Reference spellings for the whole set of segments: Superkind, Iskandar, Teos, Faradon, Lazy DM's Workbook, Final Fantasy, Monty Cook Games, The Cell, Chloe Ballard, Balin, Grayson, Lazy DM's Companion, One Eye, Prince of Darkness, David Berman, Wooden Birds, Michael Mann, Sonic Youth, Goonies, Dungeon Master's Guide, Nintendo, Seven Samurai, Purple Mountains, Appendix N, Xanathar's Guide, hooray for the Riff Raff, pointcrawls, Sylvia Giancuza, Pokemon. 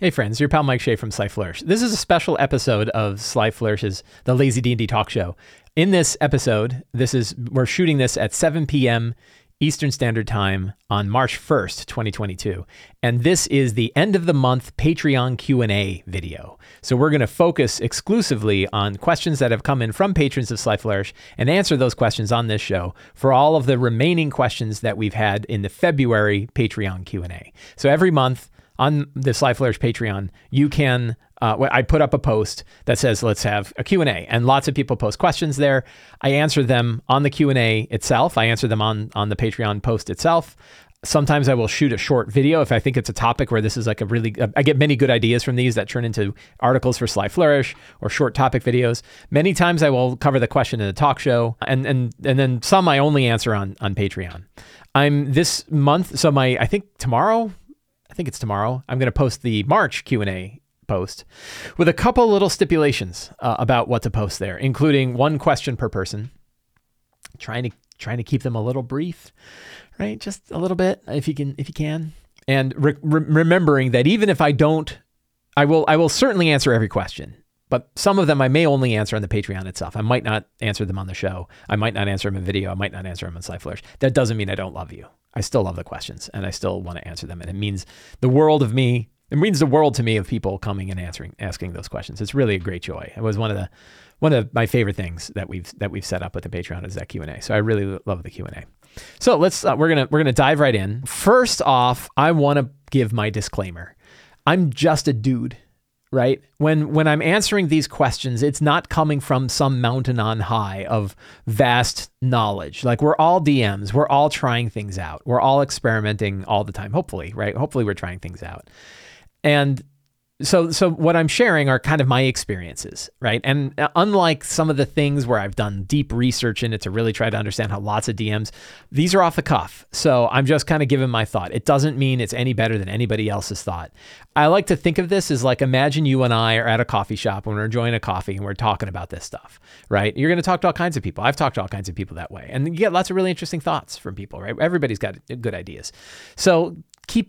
Hey friends, your pal Mike Shea from Sly Flourish. This is a special episode of Sly Flourish's The Lazy D&D Talk Show. In this episode, we're shooting this at 7 p.m. Eastern Standard Time on March 1st, 2022. And this is the end of the month Patreon Q&A video. So we're going to focus exclusively on questions that have come in from patrons of Sly Flourish and answer those questions on this show for all of the remaining questions that we've had in the February Patreon Q&A. So every month, on the Sly Flourish Patreon, you can, I put up a post that says, let's have a Q&A. And lots of people post questions there. I answer them on the Q&A itself. I answer them on the Patreon post itself. Sometimes I will shoot a short video if I think it's a topic where this is like a really, I get many good ideas from these that turn into articles for Sly Flourish or short topic videos. Many times I will cover the question in a talk show, and then some I only answer on Patreon. I'm this month, so I think tomorrow, I'm going to post the March Q&A post with a couple little stipulations about what to post there, including one question per person, trying to keep them a little brief, right? Just a little bit if you can, and remembering that even if I don't, I will certainly answer every question. But some of them I may only answer on the Patreon itself. I might not answer them on the show. I might not answer them in video. I might not answer them on Sly Flourish. That doesn't mean I don't love you. I still love the questions and I still want to answer them. And it means the world of me. It means the world to me of people coming and asking those questions. It's really a great joy. It was one of my favorite things that we've set up with the Patreon is that Q&A. So I really love the Q&A. So let's we're gonna dive right in. First off, I want to give my disclaimer. I'm just a dude. Right? When I'm answering these questions, it's not coming from some mountain on high of vast knowledge. Like, we're all DMs. We're all trying things out. We're all experimenting all the time, hopefully, right? Hopefully we're trying things out. And so what I'm sharing are kind of my experiences, right? And unlike some of the things where I've done deep research in it to really try to understand how lots of DMs, these are off the cuff. So I'm just kind of giving my thought. It doesn't mean it's any better than anybody else's thought. I like to think of this as like, imagine you and I are at a coffee shop when we're enjoying a coffee and we're talking about this stuff, right? You're going to talk to all kinds of people. I've talked to all kinds of people that way. And you get lots of really interesting thoughts from people, right? Everybody's got good ideas. So keep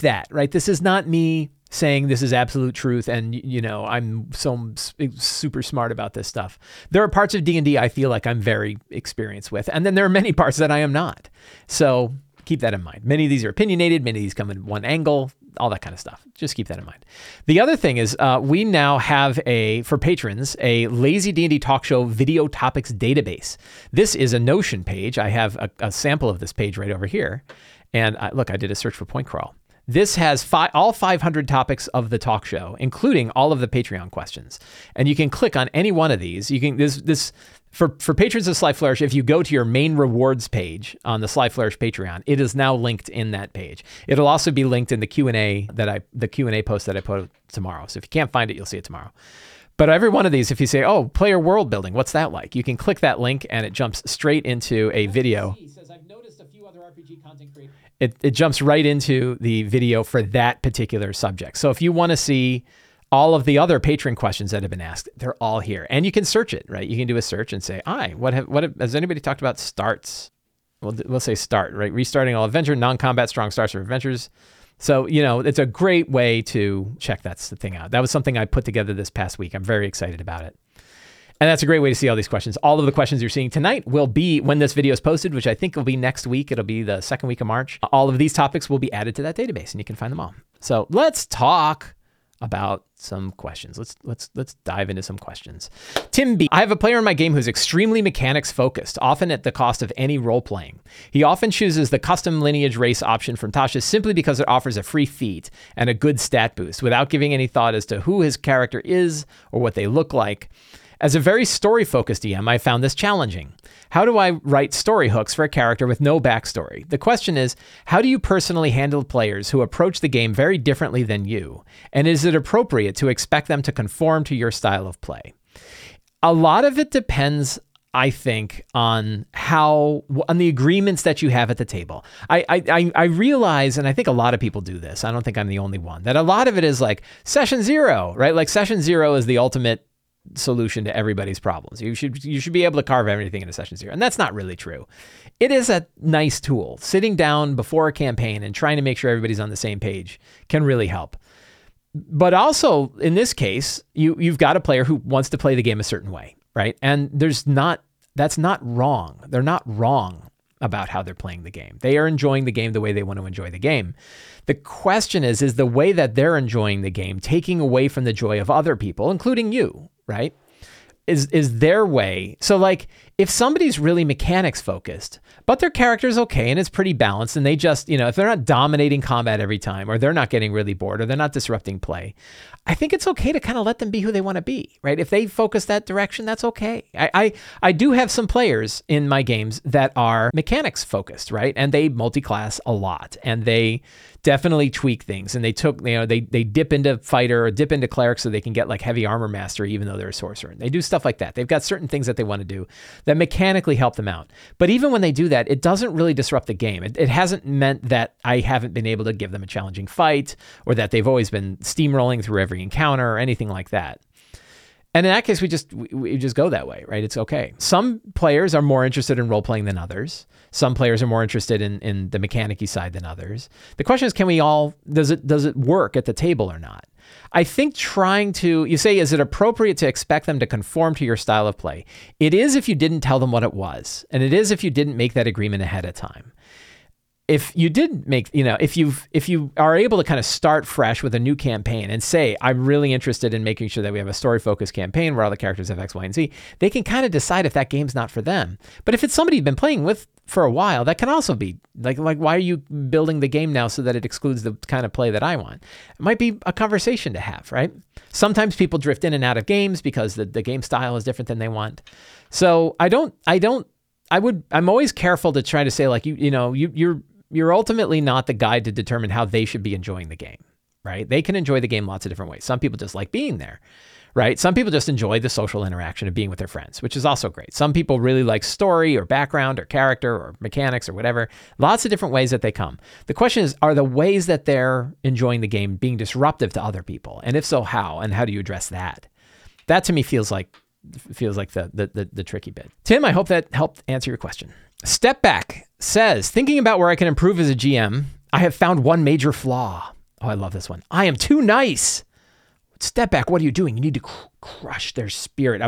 that, right? This is not me saying this is absolute truth and, you know, I'm so super smart about this stuff. There are parts of D&D I feel like I'm very experienced with, and then there are many parts that I am not. So keep that in mind. Many of these are opinionated, many of these come in one angle, all that kind of stuff. Just keep that in mind. The other thing is we now have, for patrons, a Lazy D&D Talk Show video topics database. This is a Notion page. I have a sample of this page right over here. And I did a search for Point Crawl. This has all 500 topics of the talk show, including all of the Patreon questions. And you can click on any one of these. You can for patrons of Sly Flourish, if you go to your main rewards page on the Sly Flourish Patreon, it is now linked in that page. It'll also be linked in the Q&A the Q&A post that I put tomorrow. So if you can't find it, you'll see it tomorrow. But every one of these, if you say, oh, player world building, what's that like? You can click that link and it jumps straight into a video. It jumps right into the video for that particular subject. So if you want to see all of the other patron questions that have been asked, they're all here. And you can search it, right? You can do a search and say, has anybody talked about starts? Well, we'll say start, right? Restarting all adventure, non-combat, strong starts or adventures. So, you know, it's a great way to check that thing out. That was something I put together this past week. I'm very excited about it. And that's a great way to see all these questions. All of the questions you're seeing tonight will be when this video is posted, which I think will be next week. It'll be the second week of March. All of these topics will be added to that database and you can find them all. So let's talk about some questions. Let's dive into some questions. Tim B. I have a player in my game who's extremely mechanics focused, often at the cost of any role playing. He often chooses the custom lineage race option from Tasha simply because it offers a free feat and a good stat boost without giving any thought as to who his character is or what they look like. As a very story-focused DM, I found this challenging. How do I write story hooks for a character with no backstory? The question is, how do you personally handle players who approach the game very differently than you? And is it appropriate to expect them to conform to your style of play? A lot of it depends, I think, on the agreements that you have at the table. I realize, and I think a lot of people do this, I don't think I'm the only one, that a lot of it is like session zero, right? Like session zero is the ultimate solution to everybody's problems. You should be able to carve everything into sessions here. And that's not really true. It is a nice tool. Sitting down before a campaign and trying to make sure everybody's on the same page can really help. But also, in this case, you've got a player who wants to play the game a certain way, right? And that's not wrong. They're not wrong about how they're playing the game. They are enjoying the game the way they want to enjoy the game. The question is the way that they're enjoying the game taking away from the joy of other people, including you, right? Is their way. So like if somebody's really mechanics focused, but their character's okay and it's pretty balanced and they just, you know, if they're not dominating combat every time or they're not getting really bored or they're not disrupting play, I think it's okay to kind of let them be who they want to be, right? If they focus that direction, that's okay. I do have some players in my games that are mechanics focused, right? And they multi-class a lot and they definitely tweak things. And they took, you know, they dip into fighter or dip into cleric so they can get like heavy armor mastery, even though they're a sorcerer. And they do stuff like that. They've got certain things that they want to do that mechanically help them out. But even when they do that, it doesn't really disrupt the game. It hasn't meant that I haven't been able to give them a challenging fight or that they've always been steamrolling through every encounter or anything like that. And in that case, we just go that way, right? It's okay. Some players are more interested in role-playing than others. Some players are more interested in the mechanic-y side than others. The question is, does it work at the table or not? I think you say, is it appropriate to expect them to conform to your style of play? It is if you didn't tell them what it was. And it is if you didn't make that agreement ahead of time. If you did make, you know, if you are able to kind of start fresh with a new campaign and say, I'm really interested in making sure that we have a story-focused campaign where all the characters have X, Y, and Z, they can kind of decide if that game's not for them. But if it's somebody you've been playing with for a while, that can also be like, why are you building the game now so that it excludes the kind of play that I want? It might be a conversation to have, right? Sometimes people drift in and out of games because the game style is different than they want. So I'm always careful to try to say like, you're ultimately not the guide to determine how they should be enjoying the game, right? They can enjoy the game lots of different ways. Some people just like being there, right? Some people just enjoy the social interaction of being with their friends, which is also great. Some people really like story or background or character or mechanics or whatever. Lots of different ways that they come. The question is, are the ways that they're enjoying the game being disruptive to other people? And if so, how? And how do you address that? That to me feels like the tricky bit. Tim, I hope that helped answer your question. Step Back says, thinking about where I can improve as a GM, I have found one major flaw. Oh, I love this one. I am too nice. Step Back, what are you doing? You need to crush their spirit.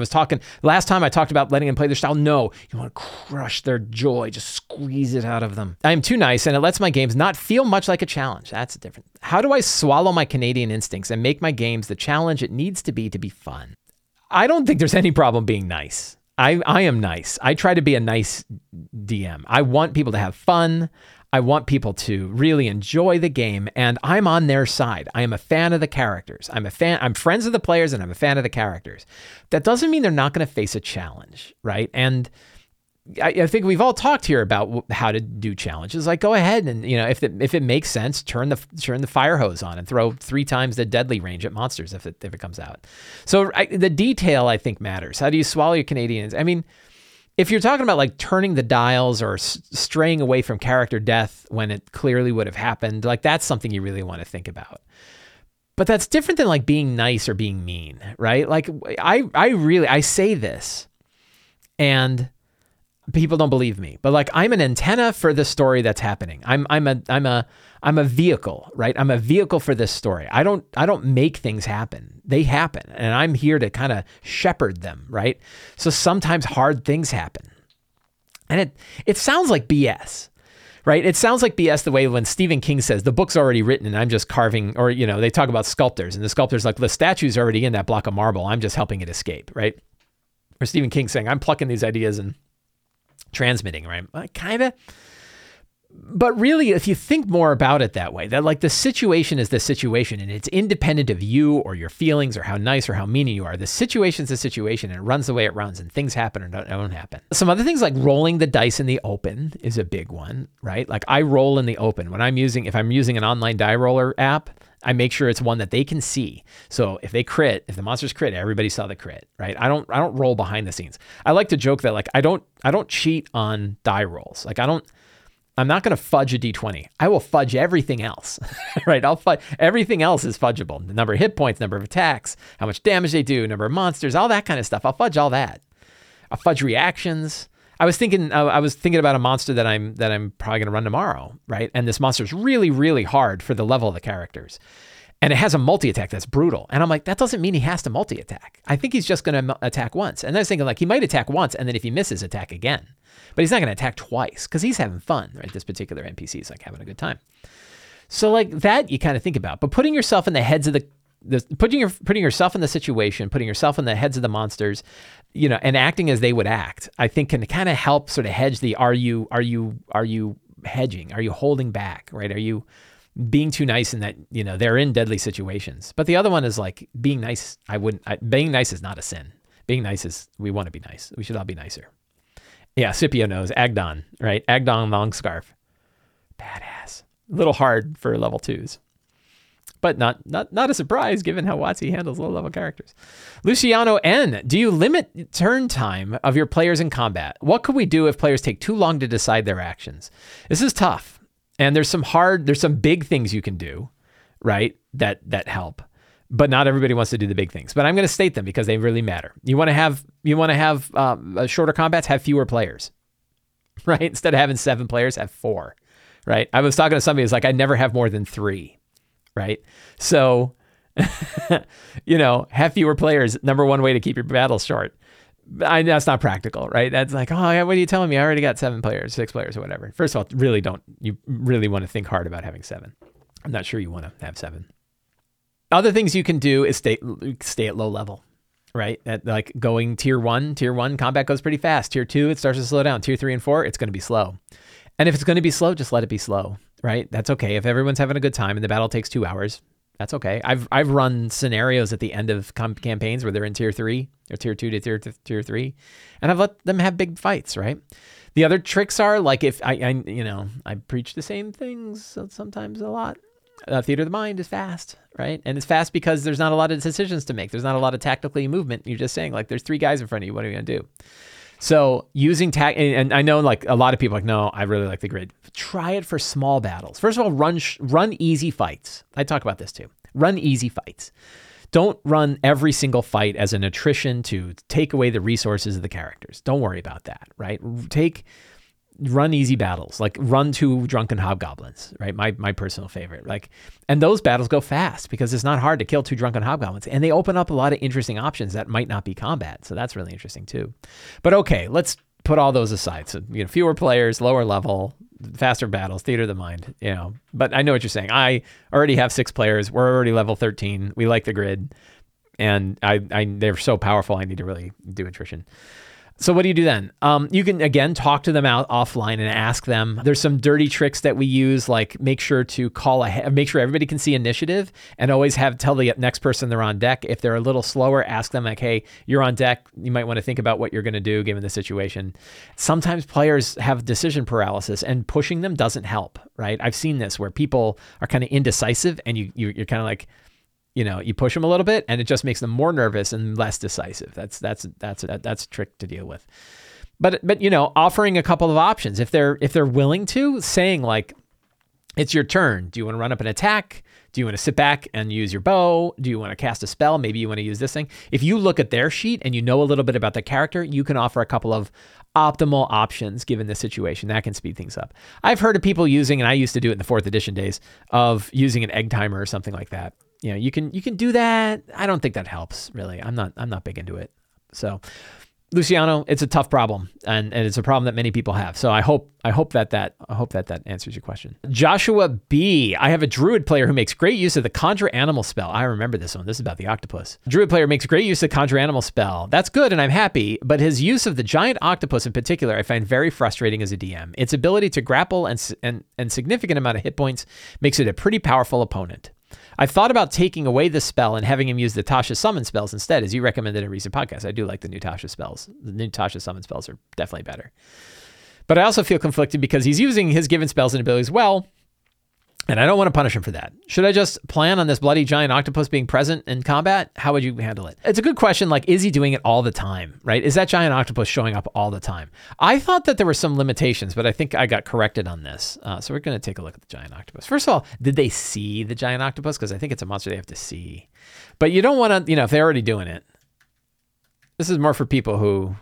Last time I talked about letting them play their style. No, you want to crush their joy. Just squeeze it out of them. I am too nice, and it lets my games not feel much like a challenge. That's different. How do I swallow my Canadian instincts and make my games the challenge it needs to be fun? I don't think there's any problem being nice. I am nice. I try to be a nice DM. I want people to have fun. I want people to really enjoy the game, and I'm on their side. I am a fan of the characters. I'm friends of the players, and I'm a fan of the characters. That doesn't mean they're not going to face a challenge, right? And I think we've all talked here about how to do challenges. Like, go ahead and, you know, if it makes sense, turn the fire hose on and throw 3 times the deadly range at monsters if it comes out. So the detail, I think, matters. How do you swallow your Canadians? I mean, if you're talking about like turning the dials or straying away from character death when it clearly would have happened, like that's something you really want to think about. But that's different than like being nice or being mean, right? Like I say this and people don't believe me, but like I'm an antenna for the story that's happening. I'm a vehicle, right? I'm a vehicle for this story. I don't make things happen. They happen, and I'm here to kind of shepherd them, right? So sometimes hard things happen, and it sounds like BS, right? It sounds like BS the way when Stephen King says the book's already written and I'm just carving, or you know they talk about sculptors and the sculptor's like the statue's already in that block of marble. I'm just helping it escape, right? Or Stephen King saying I'm plucking these ideas and transmitting, right? But really, if you think more about it that way, that like the situation is the situation and it's independent of you or your feelings or how nice or how mean you are. The situation's the situation and it runs the way it runs and things happen or don't happen. Some other things like rolling the dice in the open is a big one, right? Like I roll in the open. If I'm using an online die roller app, I make sure it's one that they can see. So if the monsters crit, everybody saw the crit, right? I don't roll behind the scenes. I like to joke that like I don't cheat on die rolls. Like I'm not going to fudge a D20. I will fudge everything else, right? Everything else is fudgeable. The number of hit points, number of attacks, how much damage they do, number of monsters, all that kind of stuff. I'll fudge all that. I'll fudge reactions. I was thinking about a monster that I'm probably going to run tomorrow, right? And this monster's really, really hard for the level of the characters. And it has a multi-attack that's brutal. And I'm like, that doesn't mean he has to multi-attack. I think he's just going to attack once. And I was thinking, like, he might attack once, and then if he misses, attack again. But he's not going to attack twice, because he's having fun, right? This particular NPC is, like, having a good time. So, like, that you kind of think about. But putting yourself in the heads of putting yourself in the situation, putting yourself in the heads of the monsters, you know, and acting as they would act, I think can kind of help sort of hedge the are you hedging? Are you holding back, right? Are you being too nice in that, you know, they're in deadly situations? But the other one is like being nice. Being nice is not a sin. Being nice is, we want to be nice. We should all be nicer. Yeah, Scipio knows. Agdon, right? Agdon Longscarf. Badass. A little hard for level 2s. But not a surprise given how Watsi handles low-level characters. Luciano N, do you limit turn time of your players in combat? What could we do if players take too long to decide their actions? This is tough. And there's some big things you can do, right, that help. But not everybody wants to do the big things. But I'm going to state them because they really matter. You want to have shorter combats, have fewer players, right? Instead of having 7 players, have 4, right? I was talking to somebody who's like, I never have more than 3. Right? So, you know, have fewer players. Number one way to keep your battles short. That's not practical, right? That's like, oh, what are you telling me? I already got 7 players, 6 players or whatever. First of all, you really want to think hard about having 7. I'm not sure you want to have 7. Other things you can do is stay at low level, right? At like going tier 1 combat goes pretty fast. Tier 2, it starts to slow down. Tier 3 and 4, it's going to be slow. And if it's going to be slow, just let it be slow. Right? That's okay. If everyone's having a good time and the battle takes 2 hours, that's okay. I've run scenarios at the end of campaigns where they're in tier 3 or tier 2 to tier 3, and I've let them have big fights, right? The other tricks are like, if I preach the same things sometimes a lot. Theater of the mind is fast, right? And it's fast because there's not a lot of decisions to make. There's not a lot of tactically movement. You're just saying like, there's 3 guys in front of you. What are you going to do? So using tag, and I know like a lot of people are like, no, I really like the grid. Try it for small battles. First of all, run easy fights. I talk about this too. Run easy fights. Don't run every single fight as an attrition to take away the resources of the characters. Don't worry about that, right? Run easy battles, like run 2 drunken hobgoblins, right? My personal favorite. Like, and those battles go fast because it's not hard to kill 2 drunken hobgoblins, and they open up a lot of interesting options that might not be combat. So that's really interesting too. But okay, let's put all those aside. So, you know, fewer players, lower level, faster battles, theater of the mind, you know. But I know what you're saying. I already have 6 players. We're already level 13. We like the grid, and they're so powerful. I need to really do attrition. So what do you do then? You can, again, talk to them out offline and ask them. There's some dirty tricks that we use, like make sure to call ahead, make sure everybody can see initiative, and always tell the next person they're on deck. If they're a little slower, ask them like, hey, you're on deck. You might want to think about what you're going to do given the situation. Sometimes players have decision paralysis, and pushing them doesn't help, right? I've seen this where people are kind of indecisive, and you're kind of like, you know, you push them a little bit and it just makes them more nervous and less decisive. That's a trick to deal with. But you know, offering a couple of options if they're willing to, saying like, it's your turn. Do you want to run up and attack? Do you want to sit back and use your bow? Do you want to cast a spell? Maybe you want to use this thing. If you look at their sheet and you know a little bit about the character, you can offer a couple of optimal options given the situation. That can speed things up. I've heard of people using, and I used to do it in the 4th edition days, of using an egg timer or something like that. You know, you can do that. I don't think that helps really. I'm not big into it. So Luciano, it's a tough problem and it's a problem that many people have. So I hope that answers your question. Joshua B. I have a druid player who makes great use of the conjure animal spell. I remember this one. This is about the octopus. Druid player makes great use of the conjure animal spell. That's good and I'm happy, but his use of the giant octopus in particular, I find very frustrating as a DM. Its ability to grapple and significant amount of hit points makes it a pretty powerful opponent. I've thought about taking away the spell and having him use the Tasha summon spells instead, as you recommended in a recent podcast. I do like the new Tasha spells. The new Tasha summon spells are definitely better. But I also feel conflicted because he's using his given spells and abilities well, and I don't want to punish him for that. Should I just plan on this bloody giant octopus being present in combat? How would you handle it? It's a good question. Like, is he doing it all the time, right? Is that giant octopus showing up all the time? I thought that there were some limitations, but I think I got corrected on this. So we're going to take a look at the giant octopus. First of all, did they see the giant octopus? Because I think it's a monster they have to see. But you don't want to, you know, if they're already doing it. This is more for people who,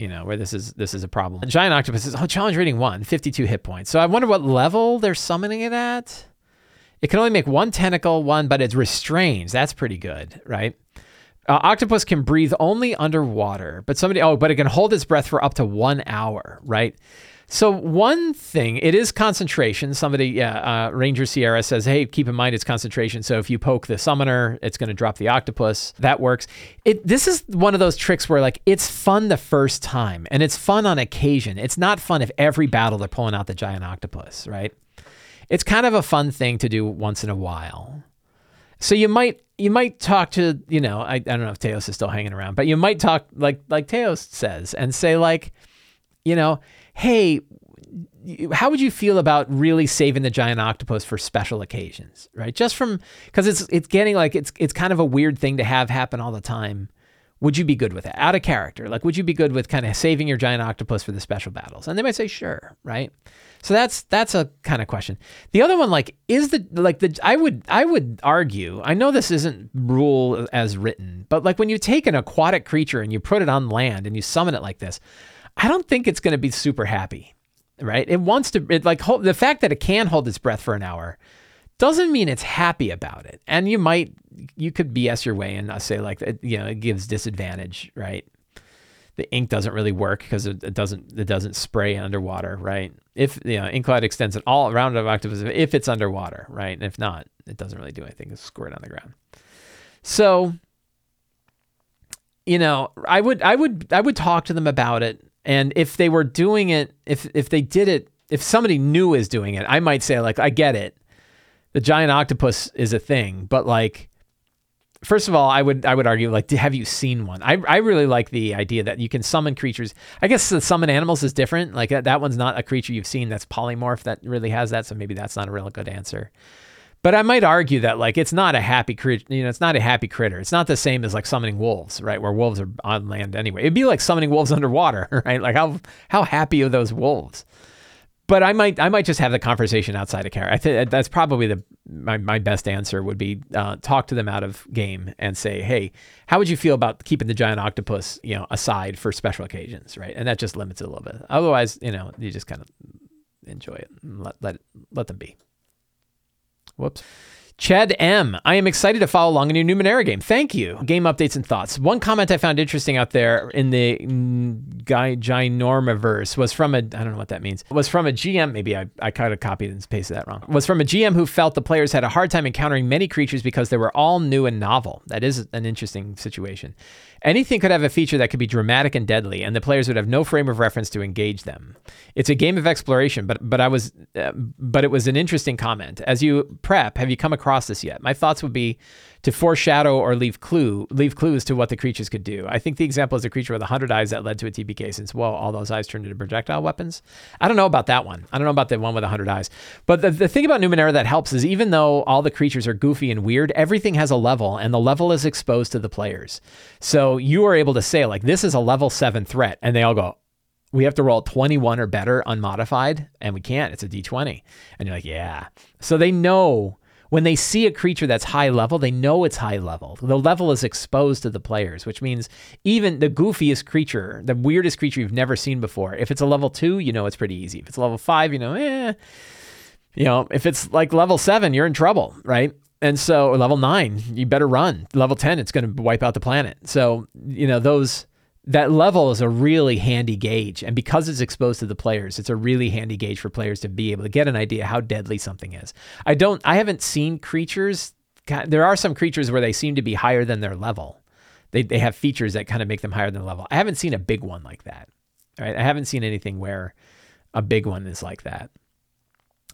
you know, where this is a problem. The giant octopus is, challenge rating 1, 52 hit points. So I wonder what level they're summoning it at. It can only make one tentacle, but it restrains. That's pretty good, right? Octopus can breathe only underwater, but but it can hold its breath for up to 1 hour, right? So one thing, it is concentration. Ranger Sierra says, hey, keep in mind it's concentration. So if you poke the summoner, it's going to drop the octopus. That works. This is one of those tricks where like it's fun the first time and it's fun on occasion. It's not fun if every battle they're pulling out the giant octopus, right? It's kind of a fun thing to do once in a while. So you might talk to, I don't know if Teos is still hanging around, but you might talk like Teos says and say like, hey, how would you feel about really saving the giant octopus for special occasions, right? Just because it's getting like, it's kind of a weird thing to have happen all the time. Would you be good with it? Out of character. Like, would you be good with kind of saving your giant octopus for the special battles? And they might say, sure, right? So that's a kind of question. The other one, I would argue, I know this isn't rule as written, but like when you take an aquatic creature and you put it on land and you summon it like this, I don't think it's going to be super happy, right? It wants to, the fact that it can hold its breath for an hour doesn't mean it's happy about it. And you could BS your way and say it gives disadvantage, right? The ink doesn't really work because it doesn't spray underwater, right? If, ink cloud extends an all round of octopus, if it's underwater, right? And if not, it doesn't really do anything. It's squirt on the ground. So, I would talk to them about it. And if they were doing it, if somebody new is doing it, I might say I get it. The giant octopus is a thing, but first of all, I would argue have you seen one? I really like the idea that you can summon creatures. I guess the summon animals is different. That one's not a creature you've seen that's polymorph that really has that. So maybe that's not a real good answer. But I might argue that it's not a happy creature. It's not a happy critter. It's not the same as summoning wolves, right? Where wolves are on land anyway. It'd be like summoning wolves underwater, right? How happy are those wolves? But I might just have the conversation outside of character. I think that's probably my best answer would be talk to them out of game and say, hey, how would you feel about keeping the giant octopus, aside for special occasions, right? And that just limits it a little bit. Otherwise, you just kind of enjoy it and let them be. Whoops. Ched M, I am excited to follow along in your Numenera game. Thank you. Game updates and thoughts. One comment I found interesting out there in the Ginormiverse was from a, I don't know what that means, was from a GM, maybe I kind of copied and pasted that wrong, was from a GM who felt the players had a hard time encountering many creatures because they were all new and novel. That is an interesting situation. Anything could have a feature that could be dramatic and deadly, and the players would have no frame of reference to engage them. It's a game of exploration, but it was an interesting comment. As you prep, have you come across this yet? My thoughts would be to foreshadow or leave clues to what the creatures could do. I think the example is a creature with 100 eyes that led to a TPK since, whoa, all those eyes turned into projectile weapons. I don't know about that one. I don't know about the one with 100 eyes. But the thing about Numenera that helps is even though all the creatures are goofy and weird, everything has a level, and the level is exposed to the players. So you are able to say, this is a level 7 threat, and they all go, we have to roll 21 or better unmodified, and we can't. It's a D20. And you're yeah. So they know. When they see a creature that's high level, they know it's high level. The level is exposed to the players, which means even the goofiest creature, the weirdest creature you've never seen before, if it's a level 2, it's pretty easy. If it's level 5, if it's level 7, you're in trouble, right? And so level 9, you better run. Level 10, it's going to wipe out the planet. So, that level is a really handy gauge. And because it's exposed to the players, it's a really handy gauge for players to be able to get an idea how deadly something is. I haven't seen creatures. There are some creatures where they seem to be higher than their level. They have features that kind of make them higher than the level. I haven't seen a big one like that, right? I haven't seen anything where a big one is like that.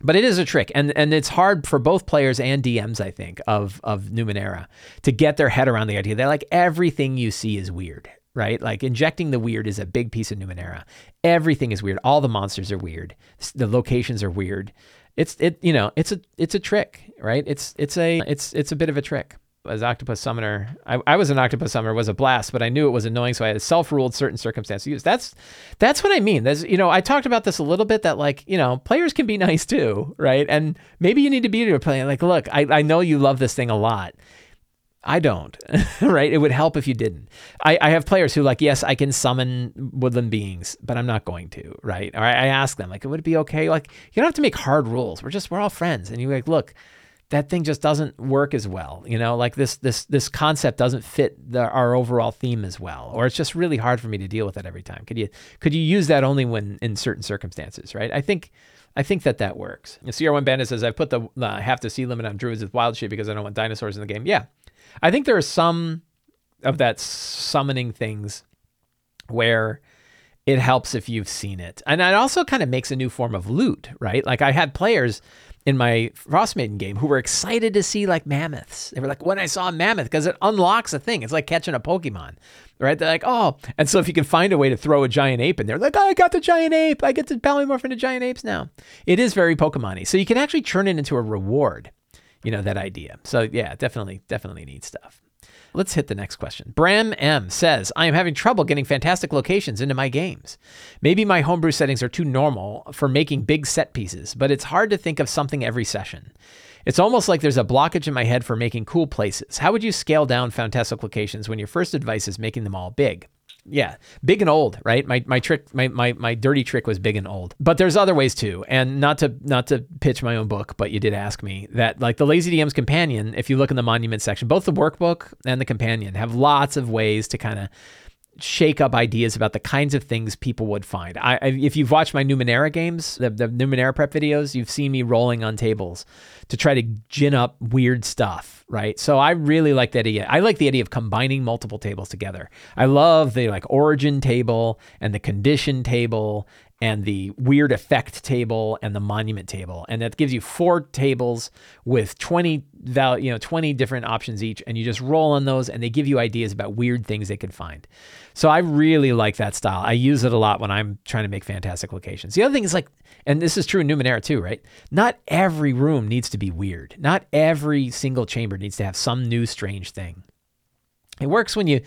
But it is a trick, and it's hard for both players and DMs, I think, of Numenera to get their head around the idea that everything you see is weird, right? Injecting the weird is a big piece of Numenera. Everything is weird. All the monsters are weird. The locations are weird. It's a trick, right? It's a bit of a trick. As octopus summoner, I was an octopus summoner. It was a blast, but I knew it was annoying, so I had self-ruled certain circumstances. That's what I mean. There's, I talked about this a little bit. That players can be nice too, right? And maybe you need to be to a player. Look, I know you love this thing a lot. I don't, right? It would help if you didn't. I have players who yes, I can summon woodland beings, but I'm not going to, right? Or I ask them would it be okay? You don't have to make hard rules. We're all friends, and you're look. that thing just doesn't work as well. You know, like this concept doesn't fit our overall theme as well, or it's just really hard for me to deal with it every time. Could you use that only when in certain circumstances, right? I think that works. And CR1 Bandit says, I put the have to see limit on druids with wild shit because I don't want dinosaurs in the game. Yeah, I think there are some of that summoning things where it helps if you've seen it. And it also kind of makes a new form of loot, right? Like I had players in my Frostmaiden game who were excited to see like mammoths. They were like, when I saw a mammoth, because it unlocks a thing. It's like catching a Pokemon, right? They're like, oh. And so if you can find a way to throw a giant ape in there, like, oh, I got the giant ape. I get to polymorph into giant apes now. It is very Pokemon-y. So you can actually turn it into a reward, you know, that idea. So yeah, definitely neat stuff. Let's hit the next question. Bram M says, I am having trouble getting fantastic locations into my games. Maybe my homebrew settings are too normal for making big set pieces, but it's hard to think of something every session. It's almost like there's a blockage in my head for making cool places. How would you scale down fantastic locations when your first advice is making them all big? Yeah, big and old, right? My dirty trick was big and old. But there's other ways too. And not to pitch my own book, but you did ask me that, like the Lazy DM's Companion, if you look in the monument section, both the workbook and the companion have lots of ways to kind of shake up ideas about the kinds of things people would find. If you've watched my Numenera games, the Numenera prep videos, you've seen me rolling on tables to try to gin up weird stuff, right? So I really like that idea. I like the idea of combining multiple tables together. I love the like origin table and the condition table and the weird effect table and the monument table. And that gives you 4 tables with 20 different options each. And you just roll on those and they give you ideas about weird things they could find. So I really like that style. I use it a lot when I'm trying to make fantastic locations. The other thing is like, and this is true in Numenera too, right? Not every room needs to be weird. Not every single chamber needs to have some new strange thing. It works when you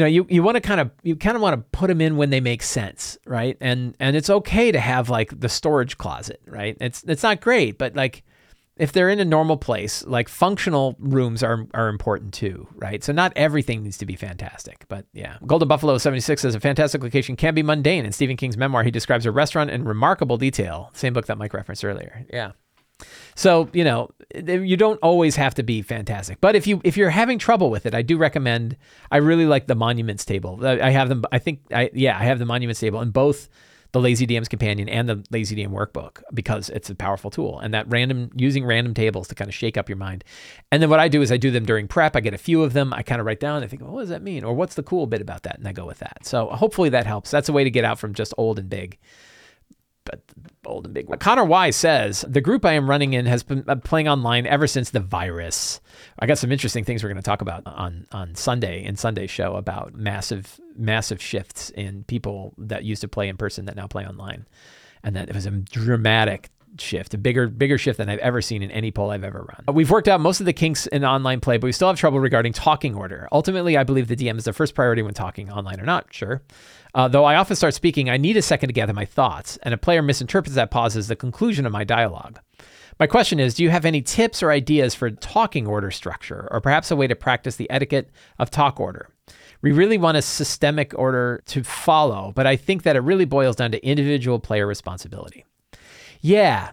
want to put them in when they make sense, right? And it's okay to have like the storage closet, right? It's not great, but like if they're in a normal place, like functional rooms are important too, right? So not everything needs to be fantastic, but yeah. Golden Buffalo 76 says a fantastic location can be mundane. In Stephen King's memoir, he describes a restaurant in remarkable detail. Same book that Mike referenced earlier. Yeah. So, you know, you don't always have to be fantastic, but if you're having trouble with it, I do recommend, I really like the monuments table. I have the monuments table in both the Lazy DM's Companion and the Lazy DM Workbook because it's a powerful tool, and that using random tables to kind of shake up your mind. And then what I do is I do them during prep. I get a few of them. I kind of write down, I think, well, what does that mean? Or what's the cool bit about that? And I go with that. So hopefully that helps. That's a way to get out from just old and big. But old and big one. Connor Y says, the group I am running in has been playing online ever since the virus. I got some interesting things we're going to talk about on Sunday in Sunday's show about massive shifts in people that used to play in person that now play online. And that it was a dramatic shift, a bigger shift than I've ever seen in any poll I've ever run. We've worked out most of the kinks in online play, but we still have trouble regarding talking order. Ultimately, I believe the DM is the first priority when talking online or not, sure. Though I often start speaking, I need a second to gather my thoughts, and a player misinterprets that pause as the conclusion of my dialogue. My question is, do you have any tips or ideas for talking order structure, or perhaps a way to practice the etiquette of talk order? We really want a systemic order to follow, but I think that it really boils down to individual player responsibility. Yeah.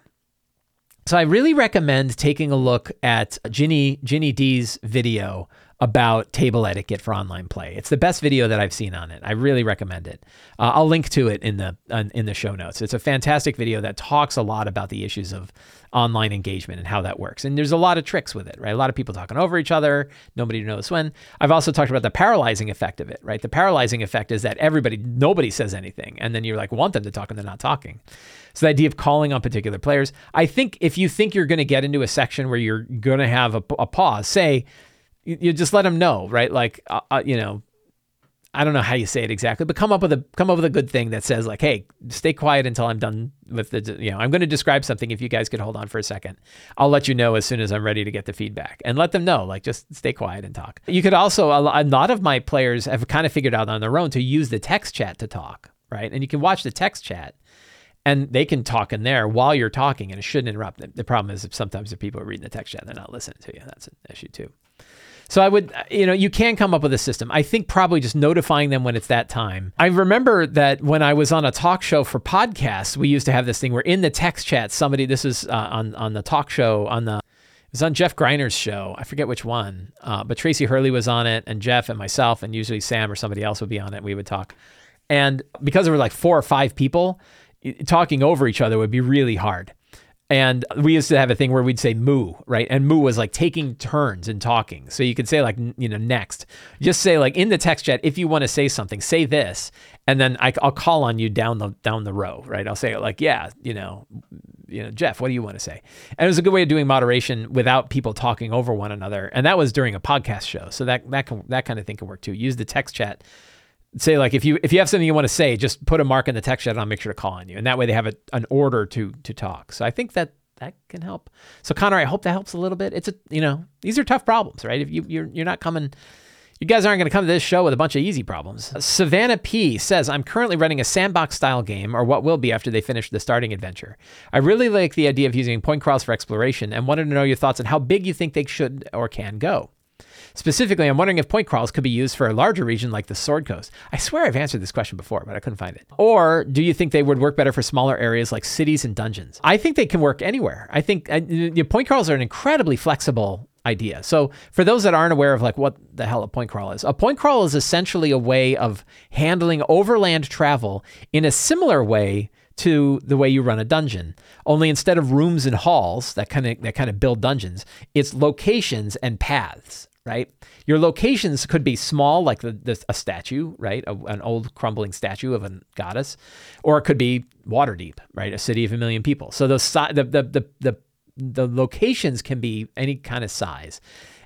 So I really recommend taking a look at Ginny D's video about table etiquette for online play. It's the best video that I've seen on it. I really recommend it. I'll link to it in the show notes. It's a fantastic video that talks a lot about the issues of online engagement and how that works. And there's a lot of tricks with it, right? A lot of people talking over each other. Nobody knows when. I've also talked about the paralyzing effect of it, right? The paralyzing effect is that nobody says anything. And then you're like, want them to talk and they're not talking. So the idea of calling on particular players, I think if you think you're going to get into a section where you're going to have a pause, say, you just let them know, right? Like, I don't know how you say it exactly, but come up with a good thing that says like, hey, stay quiet until I'm done with the, I'm going to describe something. If you guys could hold on for a second, I'll let you know as soon as I'm ready to get the feedback, and let them know, like, just stay quiet and talk. You could also, a lot of my players have kind of figured out on their own to use the text chat to talk, right? And you can watch the text chat and they can talk in there while you're talking, and it shouldn't interrupt them. The problem is if sometimes the people are reading the text chat and they're not listening to you. That's an issue too. So I would, you can come up with a system. I think probably just notifying them when it's that time. I remember that when I was on a talk show for podcasts, we used to have this thing where in the text chat, somebody, this is on the talk show, on the It was on Jeff Griner's show. I forget which one, but Tracy Hurley was on it, and Jeff and myself, and usually Sam or somebody else would be on it. And we would talk. And because there were like 4 or 5 people, talking over each other would be really hard. And we used to have a thing where we'd say moo, right? And moo was like taking turns and talking. So you could say like, you know, next. Just say like in the text chat, if you want to say something, say this. And then I'll call on you down the row, right? I'll say like, yeah, you know, Jeff, what do you want to say? And it was a good way of doing moderation without people talking over one another. And that was during a podcast show. So that kind of thing can work too. Use the text chat. Say like, if you have something you want to say, just put a mark in the text chat and I'll make sure to call on you. And that way they have an order to talk. So I think that can help. So Connor, I hope that helps a little bit. It's these are tough problems, right? If you're not coming, you guys aren't going to come to this show with a bunch of easy problems. Savannah P says, I'm currently running a sandbox style game, or what will be after they finish the starting adventure. I really like the idea of using point crawls for exploration and wanted to know your thoughts on how big you think they should or can go. Specifically, I'm wondering if point crawls could be used for a larger region like the Sword Coast. I swear I've answered this question before, but I couldn't find it. Or do you think they would work better for smaller areas like cities and dungeons? I think they can work anywhere. I think point crawls are an incredibly flexible idea. So for those that aren't aware of like what the hell a point crawl is essentially a way of handling overland travel in a similar way to the way you run a dungeon, only instead of rooms and halls that kind of build dungeons, it's locations and paths. Right? Your locations could be small, like a statue, right? An old crumbling statue of a goddess, or it could be Waterdeep, right? A city of 1 million people. So the locations can be any kind of size.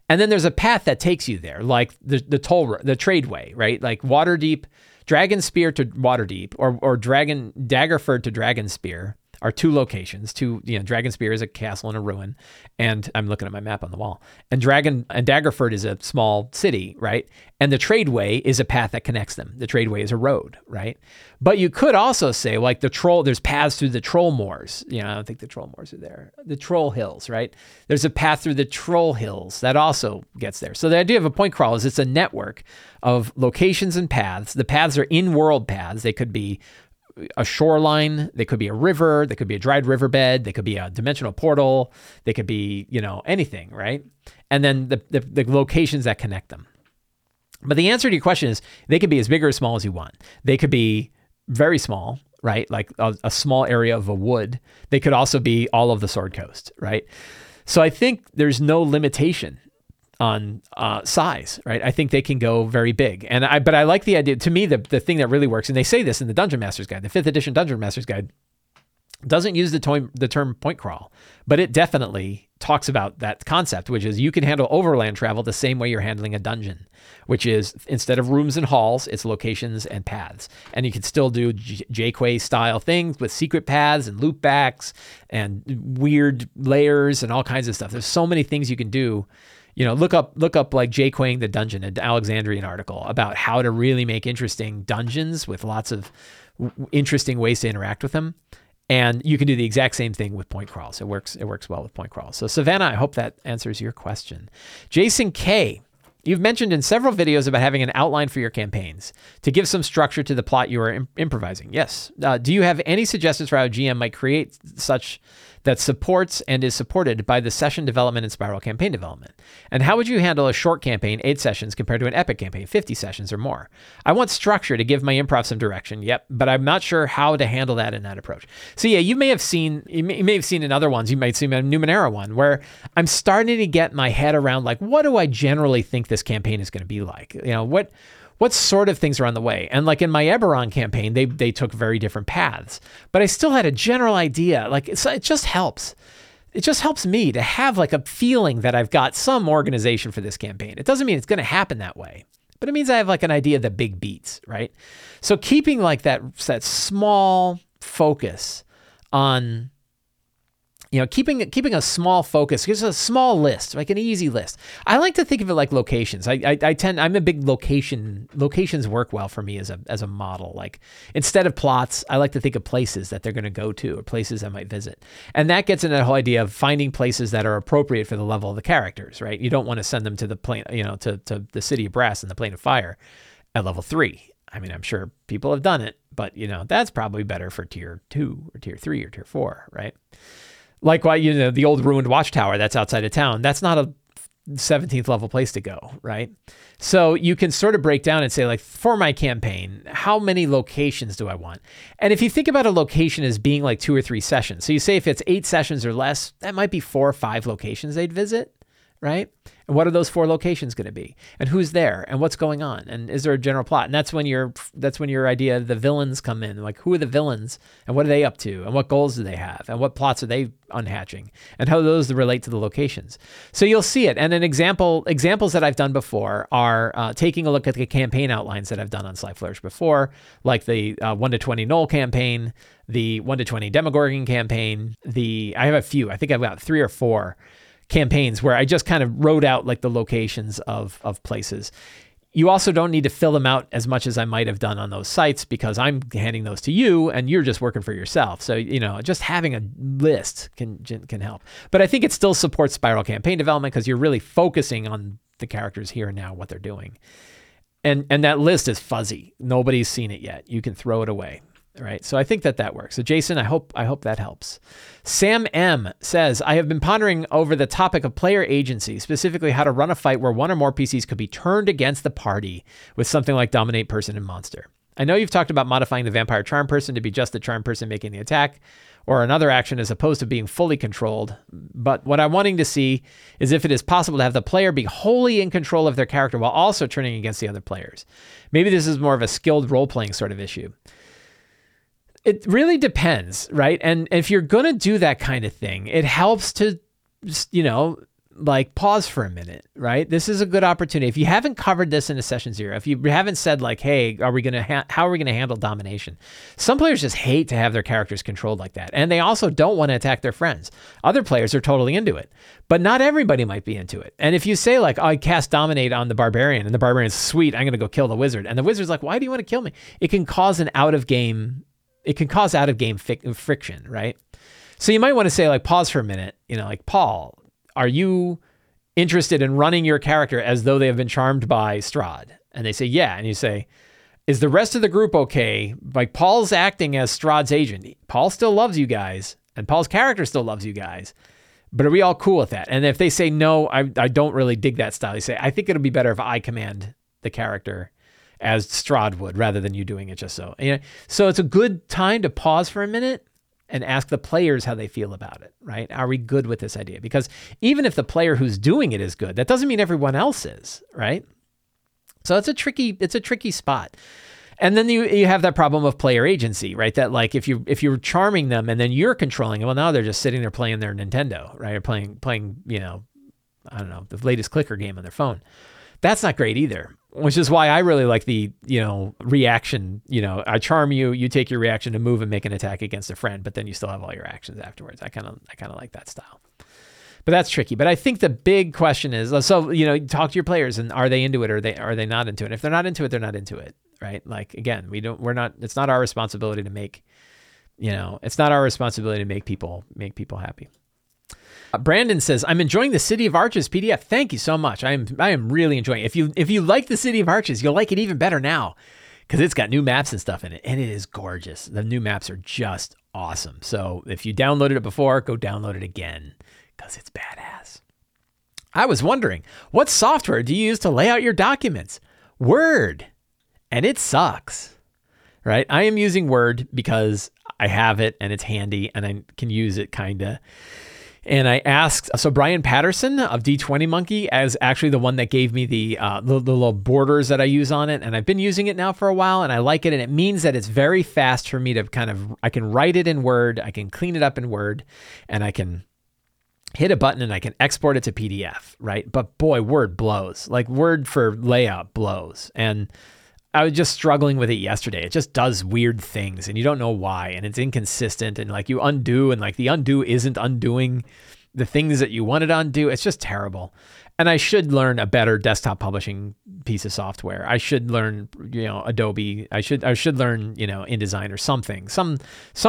And then there's a path that takes you there, like the tradeway, right? Like Waterdeep, Dragonspear to Waterdeep, or Daggerford to Dragonspear are 2 locations. Dragonspear is a castle and a ruin, and I'm looking at my map on the wall. And Daggerford is a small city, right? And the tradeway is a path that connects them. The tradeway is a road, right? But you could also say like there's paths through the troll moors. I don't think the troll moors are there. The troll hills, right? There's a path through the troll hills that also gets there. So the idea of a point crawl is it's a network of locations and paths. The paths are in-world paths. They could be a shoreline, they could be a river, they could be a dried riverbed, they could be a dimensional portal, they could be, anything, right? And then the locations that connect them. But the answer to your question is they could be as big or as small as you want. They could be very small, right? Like a small area of a wood. They could also be all of the Sword Coast, right? So I think there's no limitation on size, right? I think they can go very big. But I like the idea. To me, the thing that really works, and they say this in the Dungeon Master's Guide, the 5th edition Dungeon Master's Guide doesn't use the term point crawl, but it definitely talks about that concept, which is you can handle overland travel the same way you're handling a dungeon, which is instead of rooms and halls, it's locations and paths. And you can still do Jquay style things with secret paths and loopbacks and weird layers and all kinds of stuff. There's so many things you can do. Look up like Jquaying the Dungeon, an Alexandrian article about how to really make interesting dungeons with lots of interesting ways to interact with them. And you can do the exact same thing with point crawls. It works well with point crawls. So Savannah, I hope that answers your question. Jason K, you've mentioned in several videos about having an outline for your campaigns to give some structure to the plot you are improvising. Yes. Do you have any suggestions for how a GM might create such that supports and is supported by the session development and spiral campaign development? And how would you handle a short campaign, 8 sessions, compared to an epic campaign, 50 sessions or more? I want structure to give my improv some direction, yep, but I'm not sure how to handle that in that approach. So yeah, you may have seen in other ones, you might see a Numenera one, where I'm starting to get my head around, like, what do I generally think this campaign is going to be like? What sort of things are on the way? And like in my Eberron campaign, they took very different paths, but I still had a general idea. Like it just helps. It just helps me to have like a feeling that I've got some organization for this campaign. It doesn't mean it's going to happen that way, but it means I have like an idea of the big beats, right? So keeping like that small focus on, keeping a small focus, gives a small list, like an easy list. I like to think of it like locations. I'm a big locations work well for me as a model. Like instead of plots, I like to think of places that they're going to go to or places I might visit. And that gets into the whole idea of finding places that are appropriate for the level of the characters, right? You don't want to send them to the plane, to the City of Brass and the Plane of Fire at level 3. I mean, I'm sure people have done it, but that's probably better for tier 2 or tier 3 or tier 4, right? Likewise, you know, the old ruined watchtower that's outside of town, that's not a 17th level place to go, right? So you can sort of break down and say, like, for my campaign, how many locations do I want? And if you think about a location as being like 2 or 3 sessions, so you say if it's 8 sessions or less, that might be 4 or 5 locations they'd visit, right? And what are those 4 locations going to be? And who's there? And what's going on? And is there a general plot? And that's when your idea of the villains come in. Like, who are the villains? And what are they up to? And what goals do they have? And what plots are they unhatching? And how those relate to the locations? So you'll see it. And an examples that I've done before are taking a look at the campaign outlines that I've done on Sly Flourish before, like the 1-20 Gnoll campaign, the 1-20 Demogorgon campaign. I have a few. I think I've got 3 or 4 campaigns where I just kind of wrote out like the locations of places. You also don't need to fill them out as much as I might have done on those sites, because I'm handing those to you and you're just working for yourself. So, you know, just having a list can help. But I think it still supports spiral campaign development, because you're really focusing on the characters here and now, what they're doing. And that list is fuzzy. Nobody's seen it yet. You can throw it away. All right, so I think that works. So Jason, I hope that helps. Sam M says, I have been pondering over the topic of player agency, specifically how to run a fight where one or more PCs could be turned against the party with something like dominate person and monster. I know you've talked about modifying the vampire charm person to be just the charm person making the attack or another action as opposed to being fully controlled. But what I'm wanting to see is if it is possible to have the player be wholly in control of their character while also turning against the other players. Maybe this is more of a skilled role-playing sort of issue. It really depends, right? And if you're going to do that kind of thing, it helps to, you know, like pause for a minute, right? This is a good opportunity. If you haven't covered this in a session zero, if you haven't said like, hey, how are we going to handle domination? Some players just hate to have their characters controlled like that. And they also don't want to attack their friends. Other players are totally into it, but not everybody might be into it. And if you say like, oh, I cast dominate on the barbarian and the barbarian's sweet, I'm going to go kill the wizard. And the wizard's like, why do you want to kill me? It can cause out of game friction, right? So you might want to say like, pause for a minute, you know, like, Paul, are you interested in running your character as though they have been charmed by Strahd? And they say, yeah. And you say, is the rest of the group okay? Like, Paul's acting as Strahd's agent. Paul still loves you guys and Paul's character still loves you guys, but are we all cool with that? And if they say, no, I don't really dig that style. You say, I think it'll be better if I command the character as Strahd would, rather than you doing it just so. So it's a good time to pause for a minute and ask the players how they feel about it, right? Are we good with this idea? Because even if the player who's doing it is good, that doesn't mean everyone else is, right? So it's a tricky spot. And then you have that problem of player agency, right? That like if you're charming them and then you're controlling them, well, now they're just sitting there playing their Nintendo, right? Or playing, you know, I don't know, the latest clicker game on their phone. That's not great either, which is why I really like the, you know, reaction, you know, I charm you, you take your reaction to move and make an attack against a friend, but then you still have all your actions afterwards. I kind of like that style, but that's tricky. But I think the big question is, so, you know, talk to your players and are they into it? Or are they not into it? If they're not into it, they're not into it, right? Like, again, it's not our responsibility to make, you know, it's not our responsibility to make people happy. Brandon says, I'm enjoying the City of Arches PDF. Thank you so much. I am really enjoying it. If you like the City of Arches, you'll like it even better now, because it's got new maps and stuff in it, and it is gorgeous. The new maps are just awesome. So if you downloaded it before, go download it again, because it's badass. I was wondering, what software do you use to lay out your documents? Word. And it sucks, right? I am using Word because I have it, and it's handy, and I can use it kind of. And I asked, so Brian Patterson of D20 Monkey is actually the one that gave me the little borders that I use on it. And I've been using it now for a while and I like it. And it means that it's very fast for me to I can write it in Word. I can clean it up in Word and I can hit a button and I can export it to PDF, right? But boy, Word blows. Like Word for layout blows. And I was just struggling with it yesterday. It just does weird things and you don't know why. And it's inconsistent and like you undo and like the undo isn't undoing the things that you wanted to undo. It's just terrible. And I should learn a better desktop publishing piece of software. I should learn, Adobe. I should learn, InDesign or something, some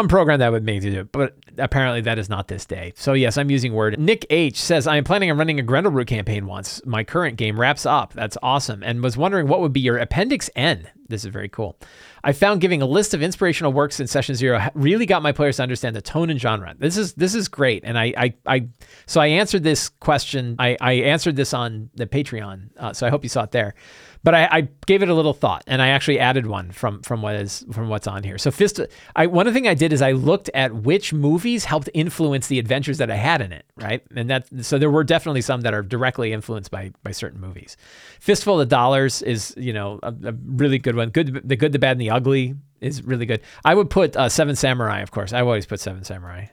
program that would make me do it. But apparently that is not this day. So yes, I'm using Word. Nick H says, I am planning on running a Grendelroot campaign once my current game wraps up. That's awesome. And was wondering what would be your Appendix N. This is very cool. I found giving a list of inspirational works in session 0 really got my players to understand the tone and genre. This is great. And so I answered this question. I answered this on the Patreon. So I hope you saw it there, but I gave it a little thought and I actually added one from what's on here. So one of the things I did is I looked at which movies helped influence the adventures that I had in it. Right. And so there were definitely some that are directly influenced by certain movies. Fistful of Dollars is, a really good one. The Good, the Bad, and the Ugly is really good. I would put Seven Samurai, of course. I always put Seven Samurai.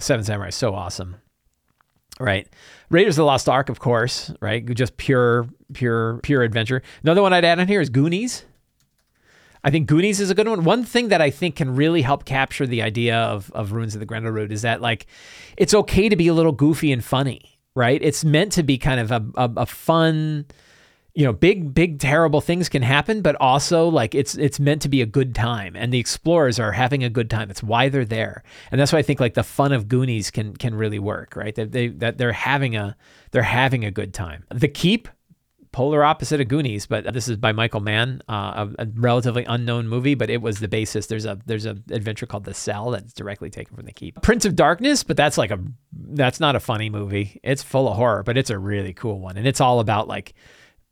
Seven Samurai is so awesome. Right. Raiders of the Lost Ark, of course, right? Just pure adventure. Another one I'd add on here is Goonies. I think Goonies is a good one. One thing that I think can really help capture the idea of Ruins of the Grendelroot is that, it's okay to be a little goofy and funny, right? It's meant to be kind of a fun... big terrible things can happen, but also it's meant to be a good time, and the explorers are having a good time. It's why they're there, and that's why I think the fun of Goonies can really work, right? They're having a good time. The Keep, polar opposite of Goonies, but this is by Michael Mann, a relatively unknown movie, but it was the basis. There's a adventure called The Cell that's directly taken from The Keep. Prince of Darkness, but that's not a funny movie. It's full of horror, but it's a really cool one, and it's all about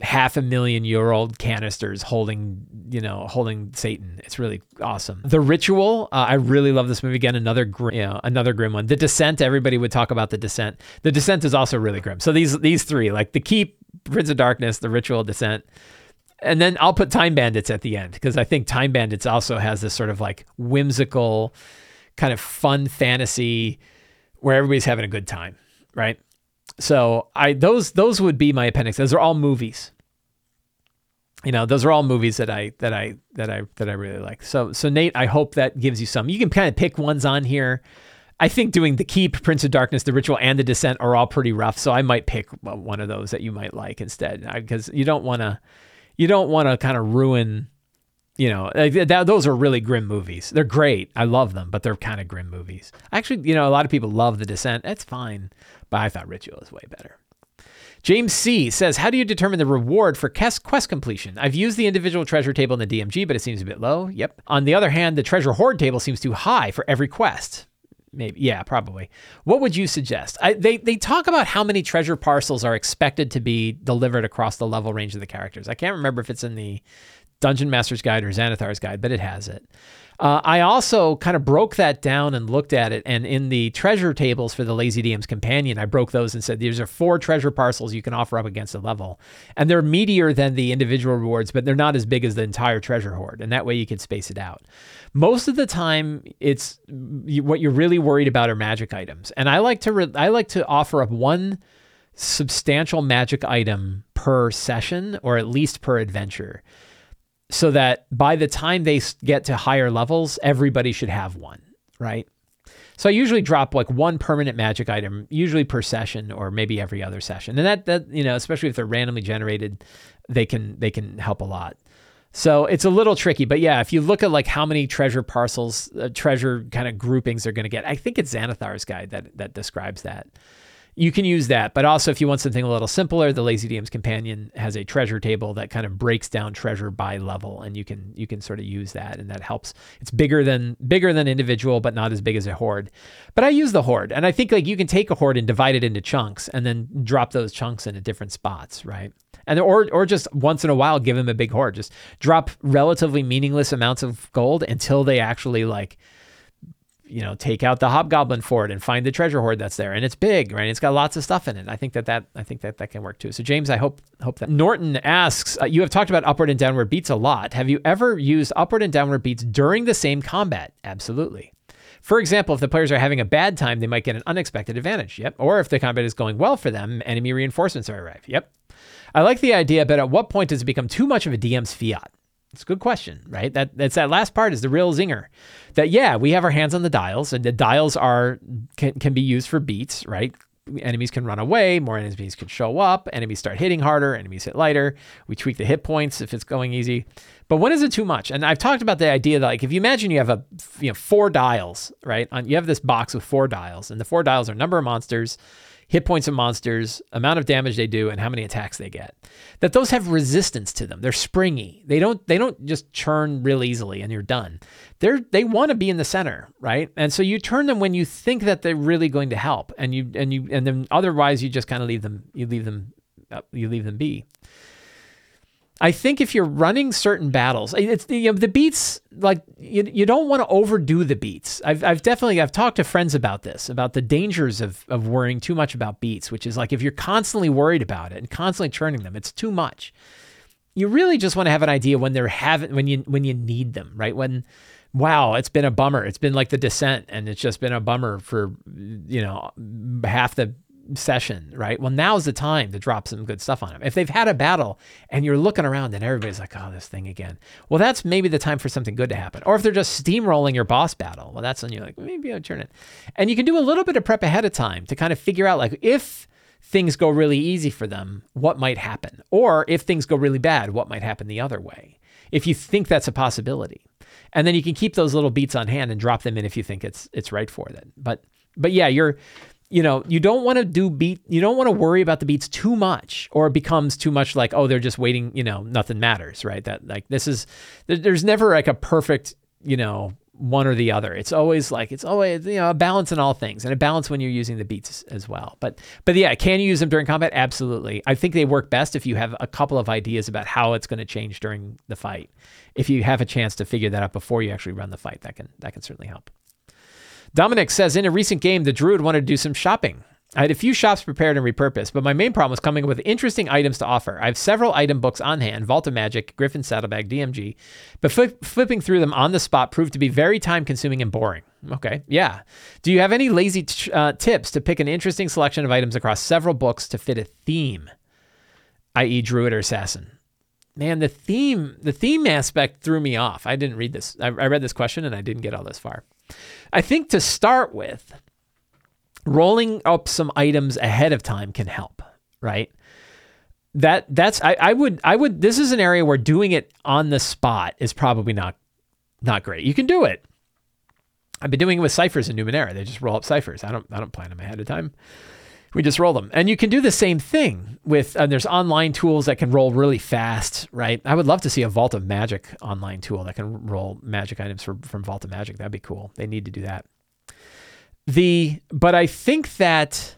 half-a-million-year-old canisters holding Satan. It's really awesome. The Ritual, I really love this movie. Again, another grim one. The Descent, everybody would talk about The Descent. The Descent is also really grim. So these three, The Keep, Prince of Darkness, The Ritual, Descent. And then I'll put Time Bandits at the end, because I think Time Bandits also has this sort of whimsical kind of fun fantasy where everybody's having a good time, right? So those would be my appendix. Those are all movies. Those are all movies that I really like. So Nate, I hope that gives you some. You can kind of pick ones on here. I think doing The Keep, Prince of Darkness, The Ritual, and The Descent are all pretty rough. So I might pick one of those that you might like instead, because you don't want to kind of ruin. Those are really grim movies. They're great. I love them, but they're kind of grim movies. Actually, a lot of people love The Descent. That's fine. But I thought Ritual is way better. James C. says, how do you determine the reward for quest completion? I've used the individual treasure table in the DMG, but it seems a bit low. Yep. On the other hand, the treasure hoard table seems too high for every quest. Maybe. Yeah, probably. What would you suggest? They talk about how many treasure parcels are expected to be delivered across the level range of the characters. I can't remember if it's in the Dungeon Master's Guide or Xanathar's Guide, but it has it. I also kind of broke that down and looked at it, and in the treasure tables for the Lazy DM's Companion, I broke those and said, these are 4 treasure parcels you can offer up against a level, and they're meatier than the individual rewards, but they're not as big as the entire treasure hoard, and that way you can space it out. Most of the time, it's what you're really worried about are magic items, and I like to offer up one substantial magic item per session, or at least per adventure, so that by the time they get to higher levels, everybody should have one, right? So I usually drop one permanent magic item, usually per session or maybe every other session. And that especially if they're randomly generated, they can help a lot. So it's a little tricky, but yeah, if you look at how many treasure parcels, treasure kind of groupings they're going to get, I think it's Xanathar's Guide that describes that. You can use that, but also if you want something a little simpler, the Lazy DM's Companion has a treasure table that kind of breaks down treasure by level, and you can sort of use that, and that helps. It's bigger than individual, but not as big as a hoard. But I use the hoard, and I think you can take a hoard and divide it into chunks, and then drop those chunks into different spots, right? And or just once in a while give them a big hoard. Just drop relatively meaningless amounts of gold until they actually take out the hobgoblin for it and find the treasure hoard that's there. And it's big, right? It's got lots of stuff in it. I think that can work too. So James, I hope that. Norton asks, you have talked about upward and downward beats a lot. Have you ever used upward and downward beats during the same combat? Absolutely. For example, if the players are having a bad time, they might get an unexpected advantage. Yep. Or if the combat is going well for them, enemy reinforcements arrive. Yep. I like the idea, but at what point does it become too much of a DM's fiat? It's a good question, right? That's that last part is the real zinger. That, yeah, we have our hands on the dials, and the dials can be used for beats, right? enemies can run away, more enemies can show up, enemies start hitting harder, enemies hit lighter. We tweak the hit points if it's going easy. But when is it too much? And I've talked about the idea that, like, if you imagine you have a, you know, 4 dials, right? You have this box with 4 dials, and the 4 dials are number of monsters, hit points of monsters, amount of damage they do, and how many attacks they get. That those have resistance to them. They're springy. They don't just churn real easily and you're done. They want to be in the center, right? And so you turn them when you think that they're really going to help, and then otherwise you just kind of leave them be. I think if you're running certain battles, it's the beats, like you don't want to overdo the beats. I've talked to friends about this, about the dangers of worrying too much about beats, which is like if you're constantly worried about it and constantly churning them, it's too much. You really just want to have an idea when you need them, right? When, wow, it's been a bummer. It's been like The Descent, and it's just been a bummer for, half the session, right? Well, now's the time to drop some good stuff on them. If they've had a battle and you're looking around and everybody's like, oh, this thing again, well, that's maybe the time for something good to happen. Or if they're just steamrolling your boss battle, well, that's when you're like, maybe I'll turn it. And you can do a little bit of prep ahead of time to kind of figure out, like, if things go really easy for them, what might happen? Or if things go really bad, what might happen the other way? If you think that's a possibility. And then you can keep those little beats on hand and drop them in if you think it's right for them. But yeah, you don't want to you don't want to worry about the beats too much, or it becomes too much like, oh, they're just waiting, nothing matters, right? That, like, there's never like a perfect, one or the other. It's always, a balance in all things, and a balance when you're using the beats as well. But yeah, can you use them during combat? Absolutely. I think they work best if you have a couple of ideas about how it's going to change during the fight. If you have a chance to figure that out before you actually run the fight, that can certainly help. Dominic says, in a recent game, the Druid wanted to do some shopping. I had a few shops prepared and repurposed, but my main problem was coming up with interesting items to offer. I have several item books on hand, Vault of Magic, Griffin Saddlebag, DMG, but flipping through them on the spot proved to be very time-consuming and boring. Okay, yeah. Do you have any lazy tips to pick an interesting selection of items across several books to fit a theme, i.e. Druid or Assassin? Man, the theme aspect threw me off. I didn't read this. I read this question and I didn't get all this far. I think to start with, rolling up some items ahead of time can help, right? I would this is an area where doing it on the spot is probably not great. You can do it. I've been doing it with ciphers in Numenera. They just roll up ciphers. I don't plan them ahead of time. We just roll them. And you can do the same thing with, and there's online tools that can roll really fast, right? I would love to see a Vault of Magic online tool that can roll magic items from Vault of Magic. That'd be cool. They need to do that. But I think that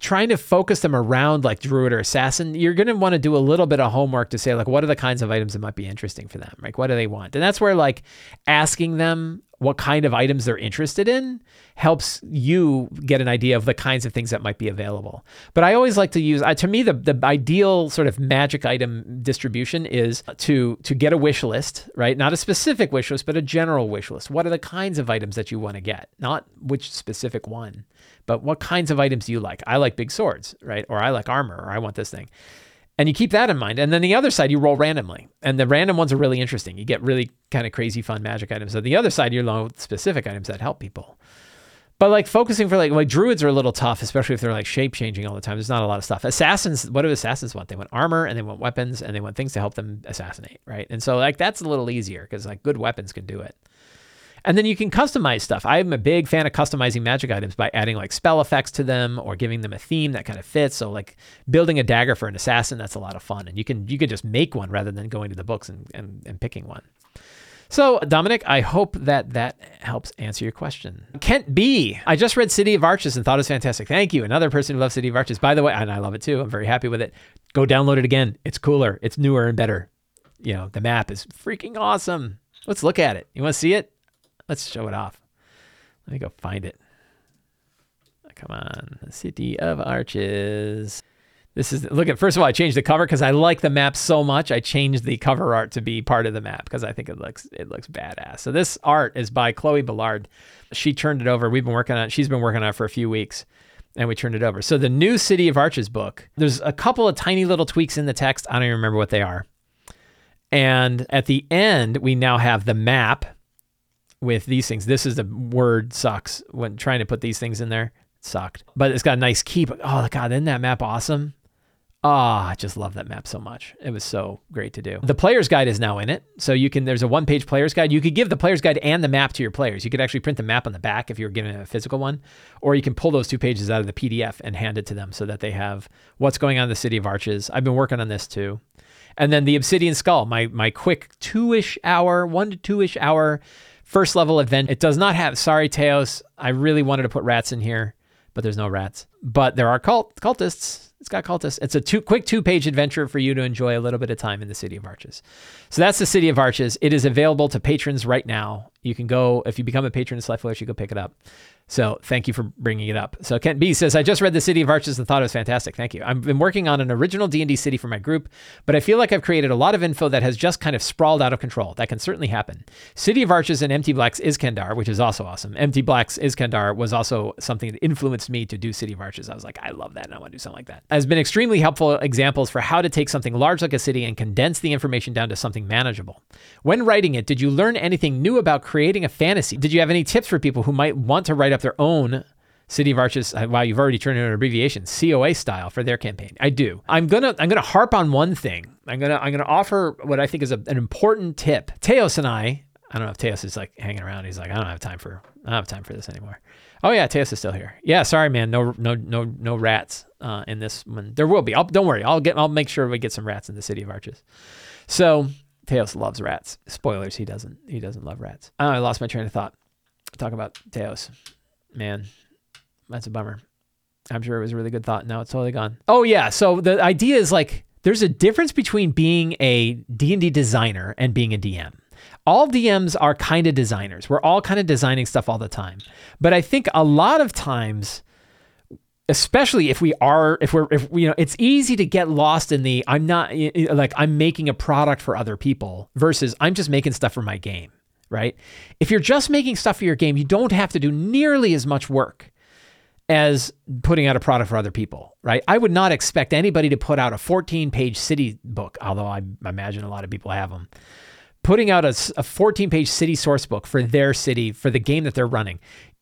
trying to focus them around like Druid or Assassin, you're going to want to do a little bit of homework to say, like, what are the kinds of items that might be interesting for them? Like, what do they want? And that's where, like, asking them what kind of items they're interested in helps you get an idea of the kinds of things that might be available. But I always like to use, to me, the ideal sort of magic item distribution is to get a wish list, right? Not a specific wish list, but a general wish list. What are the kinds of items that you want to get? Not which specific one, but what kinds of items do you like? I like big swords, right? Or I like armor, or I want this thing. And you keep that in mind. And then the other side, you roll randomly. And the random ones are really interesting. You get really kind of crazy, fun magic items. On the other side, you're low with specific items that help people. But like focusing for like druids are a little tough, especially if they're like shape changing all the time. There's not a lot of stuff. Assassins, what do assassins want? They want armor, and they want weapons, and they want things to help them assassinate, right? And so like that's a little easier because like good weapons can do it. And then you can customize stuff. I'm a big fan of customizing magic items by adding like spell effects to them or giving them a theme that kind of fits. So like building a dagger for an assassin, that's a lot of fun. And you can just make one rather than going to the books and picking one. So Dominic, I hope that helps answer your question. Kent B, I just read City of Arches and thought it was fantastic. Thank you. Another person who loves City of Arches, by the way, and I love it too. I'm very happy with it. Go download it again. It's cooler. It's newer and better. The map is freaking awesome. Let's look at it. You want to see it? Let's show it off. Let me go find it. Come on, City of Arches. First of all, I changed the cover because I like the map so much. I changed the cover art to be part of the map because I think it looks badass. So this art is by Chloe Ballard. She turned it over. She's been working on it for a few weeks. And we turned it over. So the new City of Arches book, there's a couple of tiny little tweaks in the text. I don't even remember what they are. And at the end, we now have the map with these things. This is the word sucks when trying to put these things in there. It sucked. But it's got a nice keep. Oh, God, isn't that map awesome? Ah, oh, I just love that map so much. It was so great to do. The player's guide is now in it. So you can, there's a one-page player's guide. You could give the player's guide and the map to your players. You could actually print the map on the back if you were given a physical one, or you can pull those two pages out of the PDF and hand it to them so that they have what's going on in the City of Arches. I've been working on this too. And then the Obsidian Skull, my quick 1 to 2-ish hour first level adventure. It does not have, sorry, Teos. I really wanted to put rats in here, but there's no rats. But there are cultists. It's got cultists. It's a quick 2-page adventure for you to enjoy a little bit of time in the City of Arches. So that's the City of Arches. It is available to patrons right now. You can go, if you become a patron of Sly Flourish, you go pick it up. So thank you for bringing it up. So Kent B says, I just read The City of Arches and thought it was fantastic. Thank you. I've been working on an original D&D city for my group, but I feel like I've created a lot of info that has just kind of sprawled out of control. That can certainly happen. City of Arches and Empty Black's Iskandar, which is also awesome. Empty Black's Iskandar was also something that influenced me to do City of Arches. I was like, I love that and I want to do something like that. Has been extremely helpful examples for how to take something large like a city and condense the information down to something manageable. When writing it, did you learn anything new about creating a fantasy? Did you have any tips for people who might want to write up their own City of Arches? Wow, you've already turned into an abbreviation, COA style, for their campaign. I do. I'm gonna harp on one thing. I'm gonna offer what I think is an important tip. Teos and I don't know if Teos is like hanging around. He's like, I don't have time for this anymore. Oh yeah, Teos is still here. Yeah, sorry man, no rats in this one. There will be. Don't worry. I'll make sure we get some rats in the City of Arches. So Teos loves rats. Spoilers, he doesn't love rats. Oh, I lost my train of thought. Talk about Teos. Man, that's a bummer. I'm sure it was a really good thought. Now it's totally gone. Oh yeah. So the idea is like, there's a difference between being a D&D designer and being a DM. All DMs are kind of designers. We're all kind of designing stuff all the time. But I think a lot of times, especially if we're it's easy to get lost in the, I'm not like, I'm making a product for other people versus I'm just making stuff for my game. Right? If you're just making stuff for your game, you don't have to do nearly as much work as putting out a product for other people, right? I would not expect anybody to put out a 14-page city book, although I imagine a lot of people have them. Putting out a 14-page city source book for their city, for the game that they're running.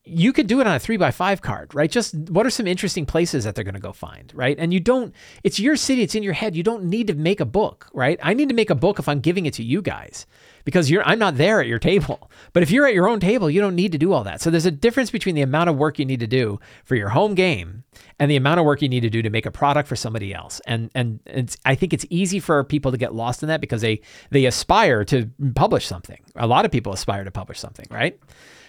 You could do it on a 3x5 card, right? Just what are some interesting places that they're going to go find, right? And you don't, it's your city, it's in your head. You don't need to make a book, right? I need to make a book if I'm giving it to you guys because I'm not there at your table. But if you're at your own table, you don't need to do all that. So there's a difference between the amount of work you need to do for your home game and the amount of work you need to do to make a product for somebody else. And it's, I think it's easy for people to get lost in that because they aspire to publish something. A lot of people aspire to publish something, right?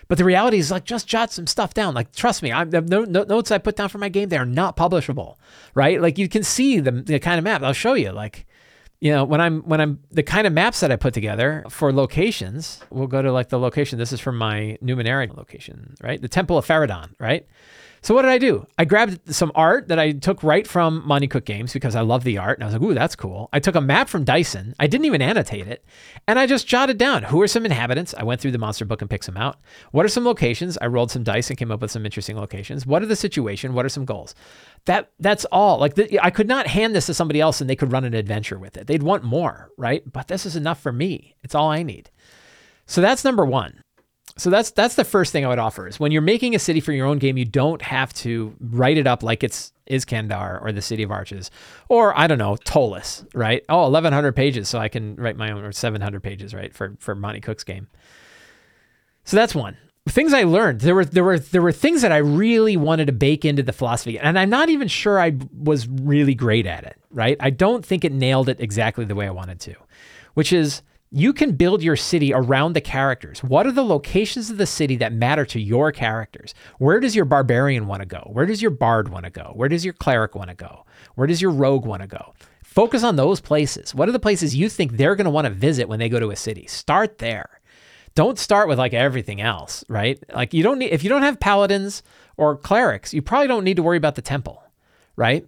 But the reality is, like, just jot some stuff down. Like, trust me, the notes I put down for my game, they are not publishable, right? Like, you can see the kind of map. I'll show you. Like, you know, when I'm the kind of maps that I put together for locations. We'll go to like the location. This is from my Numenera location, right? The Temple of Faradon, right? So what did I do? I grabbed some art that I took right from Monty Cook Games because I love the art. And I was like, ooh, that's cool. I took a map from Dyson. I didn't even annotate it. And I just jotted down, who are some inhabitants? I went through the monster book and picked some out. What are some locations? I rolled some dice and came up with some interesting locations. What are the situation? What are some goals? That's all. Like I could not hand this to somebody else and they could run an adventure with it. They'd want more, right? But this is enough for me. It's all I need. So that's number one. So that's the first thing I would offer is when you're making a city for your own game, you don't have to write it up like it's Iskandar or the City of Arches or, I don't know, Tolus, right? Oh, 1,100 pages, so I can write my own, or 700 pages, right, for Monty Cook's game. So that's one. Things I learned. There were things that I really wanted to bake into the philosophy, and I'm not even sure I was really great at it, right? I don't think it nailed it exactly the way I wanted to, which is, you can build your city around the characters. What are the locations of the city that matter to your characters? Where does your barbarian want to go? Where does your bard want to go? Where does your cleric want to go? Where does your rogue want to go? Focus on those places. What are the places you think they're going to want to visit when they go to a city? Start there. Don't start with like everything else, right? Like you don't need, if you don't have paladins or clerics, you probably don't need to worry about the temple, right?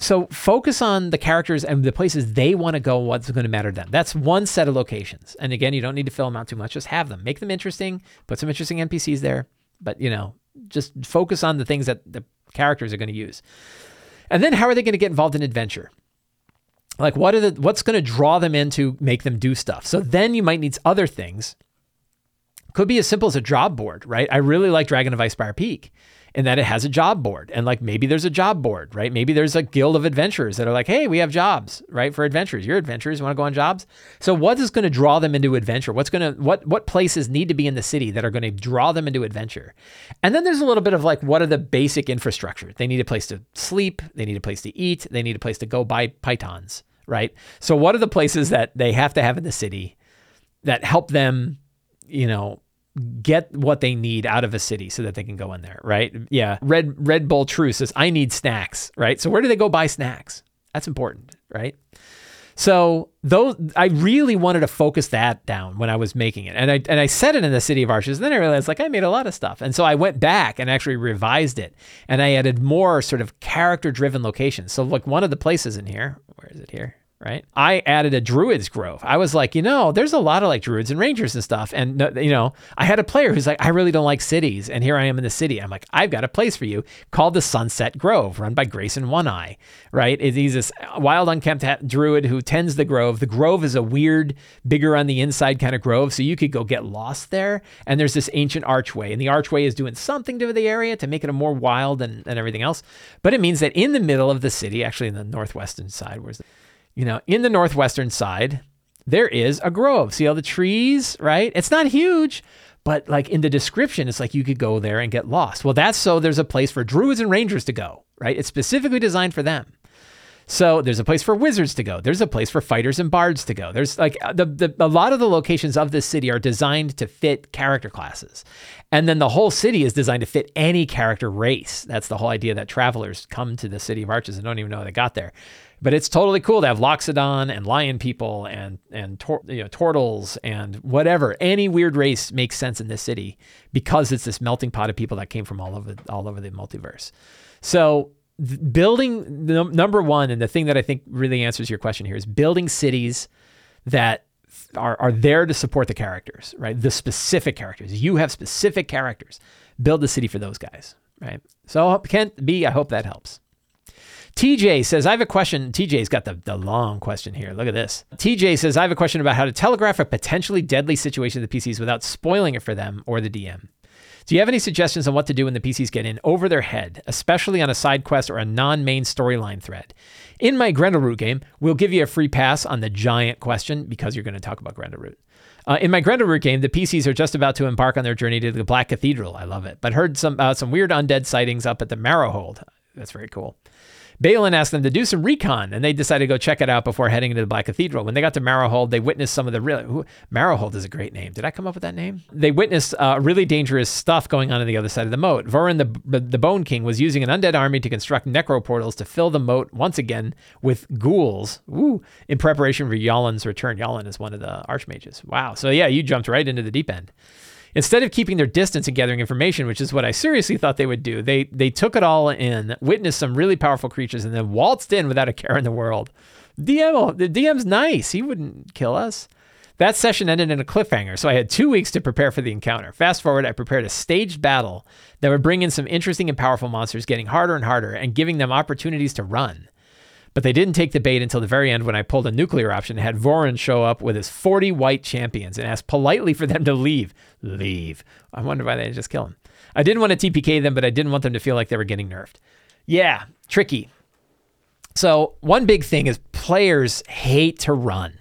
So focus on the characters and the places they want to go, what's going to matter to them. That's one set of locations. And again, you don't need to fill them out too much. Just have them. Make them interesting. Put some interesting NPCs there. But, you know, just focus on the things that the characters are going to use. And then how are they going to get involved in adventure? Like what's going to draw them in to make them do stuff? So then you might need other things. Could be as simple as a job board, right? I really like Dragon of Icefire Peak. and that it has a job board. And like, maybe there's a job board, right? Maybe there's a guild of adventurers that are like, hey, we have jobs, right? For adventurers, you're adventurers, you want to go on jobs? So what is going to draw them into adventure? What places need to be in the city that are going to draw them into adventure? And then there's a little bit of like, what are the basic infrastructure? They need a place to sleep. They need a place to eat. They need a place to go buy pythons, right? So what are the places that they have to have in the city that help them, you know, get what they need out of a city so that they can go in there, right? Yeah. Red Bull True says, I need snacks, right? So where do they go buy snacks? That's important, right? So those, I really wanted to focus that down when I was making it. And I said it in the City of Arches, and then I realized like I made a lot of stuff. And so I went back and actually revised it, and I added more sort of character-driven locations. So like one of the places in here, where is it here? Right? I added a druid's grove. I was like, you know, there's a lot of like druids and rangers and stuff. And, you know, I had a player who's like, I really don't like cities. And here I am in the city. I'm like, I've got a place for you called the Sunset Grove, run by Grayson One Eye, right? He's this wild, unkempt druid who tends the grove. The grove is a weird, bigger on the inside kind of grove. So you could go get lost there. And there's this ancient archway. And the archway is doing something to the area to make it a more wild and everything else. But it means that in the middle of the city, actually in the northwestern side, where's the... You know, in the northwestern side, there is a grove. See all the trees, right? It's not huge, but like in the description, it's like you could go there and get lost. Well, that's so there's a place for druids and rangers to go, right? It's specifically designed for them. So there's a place for wizards to go. There's a place for fighters and bards to go. There's like a lot of the locations of this city are designed to fit character classes. And then the whole city is designed to fit any character race. That's the whole idea that travelers come to the City of Arches and don't even know they got there. But it's totally cool to have Loxodon and lion people and turtles and whatever. Any weird race makes sense in this city because it's this melting pot of people that came from all over the multiverse. So building number one, and the thing that I think really answers your question here, is building cities that are there to support the characters, right? The specific characters. You have specific characters. Build the city for those guys, right? So Kent B, I hope that helps. TJ says, I have a question. TJ's got the long question here. Look at this. TJ says, I have a question about how to telegraph a potentially deadly situation to the PCs without spoiling it for them or the DM. Do you have any suggestions on what to do when the PCs get in over their head, especially on a side quest or a non-main storyline thread? In my Grendelroot game, we'll give you a free pass on the giant question because you're going to talk about Grendelroot. In my Grendelroot game, the PCs are just about to embark on their journey to the Black Cathedral. I love it. But heard some weird undead sightings up at the Marrowhold. That's very cool. Balin asked them to do some recon, and they decided to go check it out before heading into the Black Cathedral. When they got to Marrowhold, they witnessed some of the really... Marrowhold is a great name. Did I come up with that name? They witnessed really dangerous stuff going on the other side of the moat. Vorin, the Bone King, was using an undead army to construct necroportals to fill the moat once again with ghouls, in preparation for Yalin's return. Yalin is one of the archmages. Wow. So yeah, you jumped right into the deep end. Instead of keeping their distance and gathering information, which is what I seriously thought they would do, they took it all in, witnessed some really powerful creatures, and then waltzed in without a care in the world. The DM's nice. He wouldn't kill us. That session ended in a cliffhanger, so I had 2 weeks to prepare for the encounter. Fast forward, I prepared a staged battle that would bring in some interesting and powerful monsters, getting harder and harder and giving them opportunities to run. But they didn't take the bait until the very end when I pulled a nuclear option and had Vorin show up with his 40 white champions and asked politely for them to leave. I wonder why they didn't just kill him. I didn't want to TPK them, but I didn't want them to feel like they were getting nerfed. Yeah, tricky. So one big thing is players hate to run.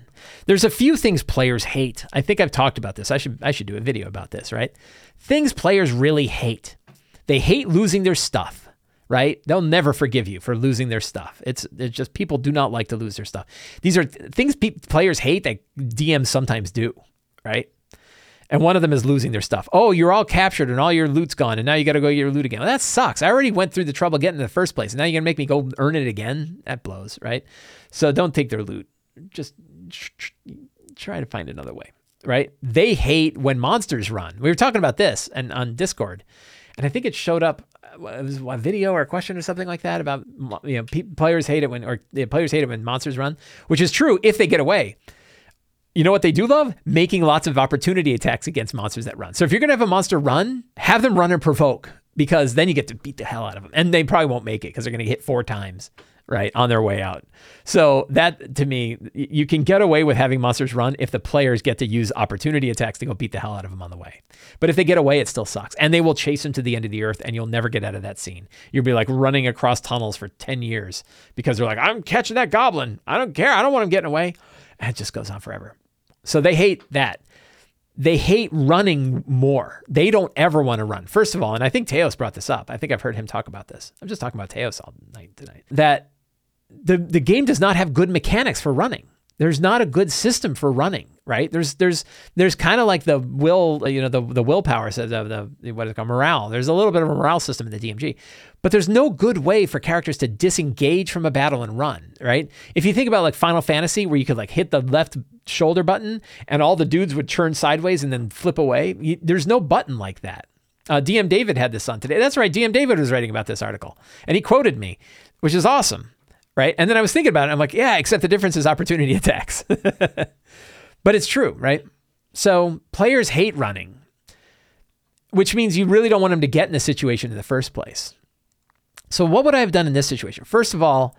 There's a few things players hate. I think I've talked about this. I should do a video about this, right? Things players really hate. They hate losing their stuff. Right? They'll never forgive you for losing their stuff. It's just people do not like to lose their stuff. These are things players hate that DMs sometimes do, right? And one of them is losing their stuff. Oh, you're all captured and all your loot's gone and now you got to go get your loot again. Well, that sucks. I already went through the trouble getting in the first place and now you're going to make me go earn it again? That blows, right? So don't take their loot. Just try to find another way, right? They hate when monsters run. We were talking about this and on Discord, and I think it showed up. It was a video or a question or something like that about, you know, players hate it when monsters run, which is true if they get away. You know what they do love? Making lots of opportunity attacks against monsters that run. So if you're going to have a monster run, have them run and provoke, because then you get to beat the hell out of them. And they probably won't make it because they're going to get hit 4 times, right, on their way out. So that, to me, you can get away with having monsters run if the players get to use opportunity attacks to go beat the hell out of them on the way. But if they get away, it still sucks. And they will chase them to the end of the earth, and you'll never get out of that scene. You'll be like running across tunnels for 10 years because they're like, I'm catching that goblin. I don't care. I don't want him getting away. And it just goes on forever. So they hate that. They hate running more. They don't ever want to run. First of all, and I think Teos brought this up. I think I've heard him talk about this. I'm just talking about Teos all night tonight. That the game does not have good mechanics for running. There's not a good system for running, right? There's kind of like the will, you know, the willpower, the what is it called, morale. There's a little bit of a morale system in the DMG, but there's no good way for characters to disengage from a battle and run, right? If you think about like Final Fantasy, where you could like hit the left shoulder button and all the dudes would turn sideways and then flip away, there's no button like that. DM David had this on today. That's right, DM David was writing about this article, and he quoted me, which is awesome. Right. And then I was thinking about it. I'm like, yeah, except the difference is opportunity attacks. But it's true, right? So players hate running, which means you really don't want them to get in a situation in the first place. So what would I have done in this situation? First of all,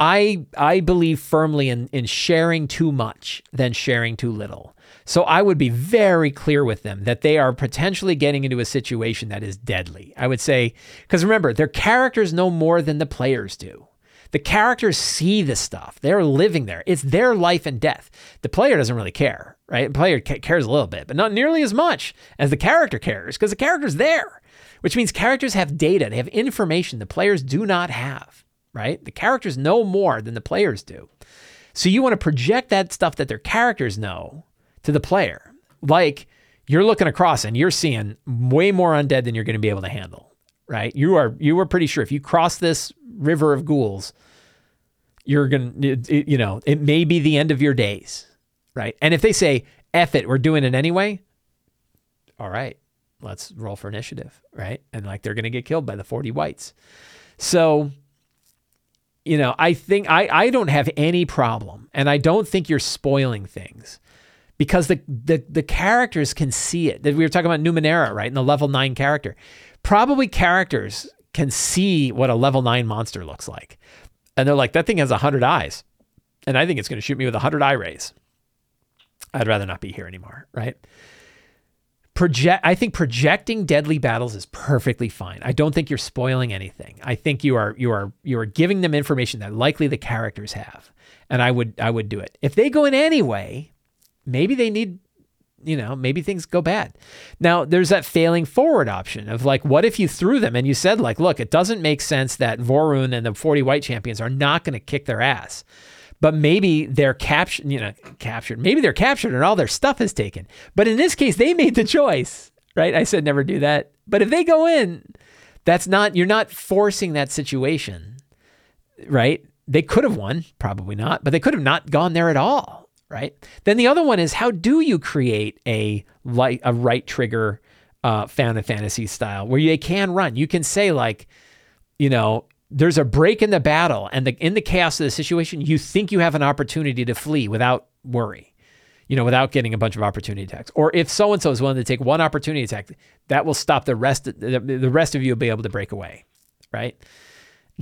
I believe firmly in sharing too much than sharing too little. So I would be very clear with them that they are potentially getting into a situation that is deadly. I would say, because remember, their characters know more than the players do. The characters see this stuff. They're living there. It's their life and death. The player doesn't really care, right? The player cares a little bit, but not nearly as much as the character cares, because the character's there, which means characters have data. They have information the players do not have, right? The characters know more than the players do. So you want to project that stuff that their characters know to the player. Like, you're looking across and you're seeing way more undead than you're going to be able to handle. Right? You were pretty sure if you cross this river of ghouls, you're going to, you know, it may be the end of your days. Right. And if they say, F it, we're doing it anyway. All right, let's roll for initiative. Right. And like, they're going to get killed by the 40 whites. So, you know, I think I don't have any problem, and I don't think you're spoiling things, because the characters can see it. We were talking about Numenera, right? And the level 9 character. Probably characters can see what a level 9 monster looks like. And they're like, that thing has 100 eyes. And I think it's going to shoot me with 100 eye rays. I'd rather not be here anymore, right? I think projecting deadly battles is perfectly fine. I don't think you're spoiling anything. I think you are giving them information that likely the characters have. And I would do it. If they go in anyway, maybe they need, you know, maybe things go bad. Now, there's that failing forward option of like, what if you threw them and you said like, look, it doesn't make sense that Vorin and the 40 white champions are not going to kick their ass, but maybe they're captured, you know, maybe they're captured and all their stuff is taken. But in this case, they made the choice, right? I said, never do that. But if they go in, that's not, you're not forcing that situation, right? They could have won, probably not, but they could have not gone there at all. Right. Then the other one is, how do you create a right trigger Final Fantasy style where they can run? You can say like, you know, there's a break in the battle, and in the chaos of the situation, you think you have an opportunity to flee without worry, you know, without getting a bunch of opportunity attacks. Or if so-and-so is willing to take one opportunity attack, that will stop the rest of you will be able to break away. Right.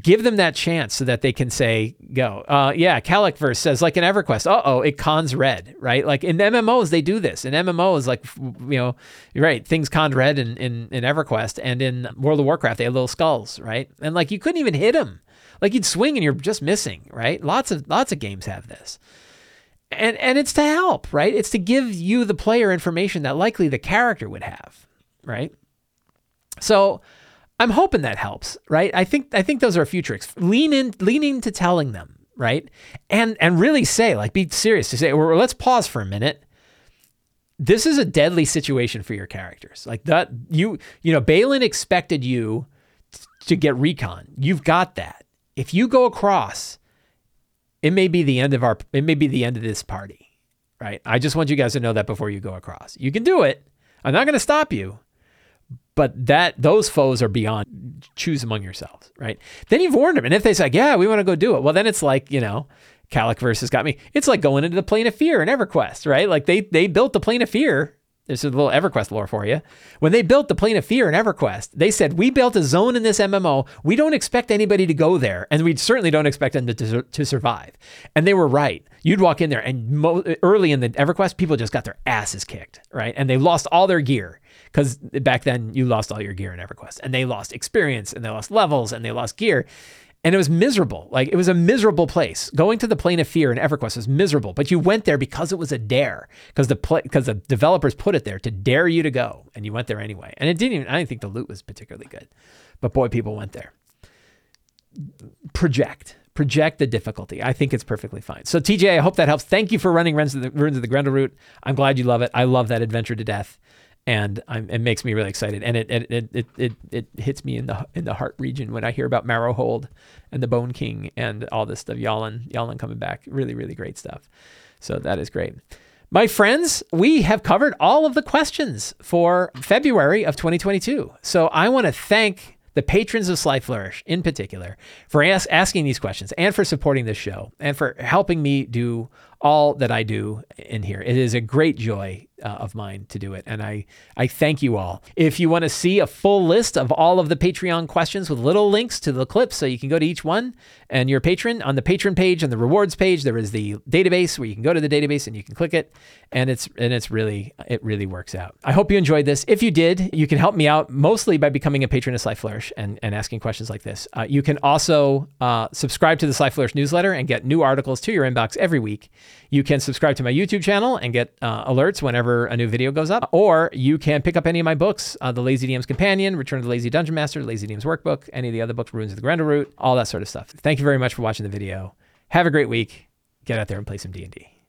Give them that chance so that they can say, go. Yeah, Calicverse says, like in EverQuest, uh-oh, it cons red, right? Like in MMOs, they do this. In MMOs, like, you know, you're right, things conned red in EverQuest, and in World of Warcraft, they had little skulls, right? And like, you couldn't even hit them. Like, you'd swing and you're just missing, right? Lots of games have this. And it's to help, right? It's to give you, the player, information that likely the character would have, right? So I'm hoping that helps, right? I think those are a few tricks. Lean in to telling them, right? And really say, like, be serious to say, well, let's pause for a minute. This is a deadly situation for your characters. Like that, you know, Balin expected you to get recon. You've got that. If you go across, it may be the end of this party, right? I just want you guys to know that before you go across. You can do it. I'm not going to stop you. But those foes are beyond, choose among yourselves, right? Then you've warned them. And if they say, yeah, we want to go do it, well, then it's like, you know, Calicverse has got me. It's like going into the Plane of Fear in EverQuest, right? Like they built the Plane of Fear, This is a little EverQuest lore for you. When they built the Plane of Fear in EverQuest, they said, we built a zone in this MMO. We don't expect anybody to go there, and we certainly don't expect them to survive. And they were right. You'd walk in there, and early in the EverQuest, people just got their asses kicked, right? And they lost all their gear, because back then, you lost all your gear in EverQuest. And they lost experience, and they lost levels, and they lost gear. And it was miserable. Like, it was a miserable place. Going to the Plane of Fear in EverQuest was miserable, but you went there because it was a dare, because the developers put it there to dare you to go, and you went there anyway. And I didn't think the loot was particularly good, but boy, people went there. Project the difficulty. I think it's perfectly fine. So TJ, I hope that helps. Thank you for running Ruins of the Grendel route. I'm glad you love it. I love that adventure to death. And it makes me really excited, and it hits me in the heart region when I hear about Marrowhold and the Bone King and all this stuff. Yalin coming back, really, really great stuff. So that is great, my friends. We have covered all of the questions for February of 2022. So I want to thank the patrons of Sly Flourish in particular for asking these questions and for supporting this show and for helping me do all that I do in here. It is a great joy of mine to do it. And I thank you all. If you want to see a full list of all of the Patreon questions with little links to the clips, so you can go to each one and your patron on the patron page and the rewards page, there is the database where you can go to the database and you can click it. And it really works out. I hope you enjoyed this. If you did, you can help me out mostly by becoming a patron of Sly Flourish and asking questions like this. You can also subscribe to the Sly Flourish newsletter and get new articles to your inbox every week. You can subscribe to my YouTube channel and get alerts whenever a new video goes up. Or you can pick up any of my books, The Lazy DM's Companion, Return to the Lazy Dungeon Master, Lazy DM's Workbook, any of the other books, Ruins of the Grendel Route, all that sort of stuff. Thank you very much for watching the video. Have a great week. Get out there and play some D&D.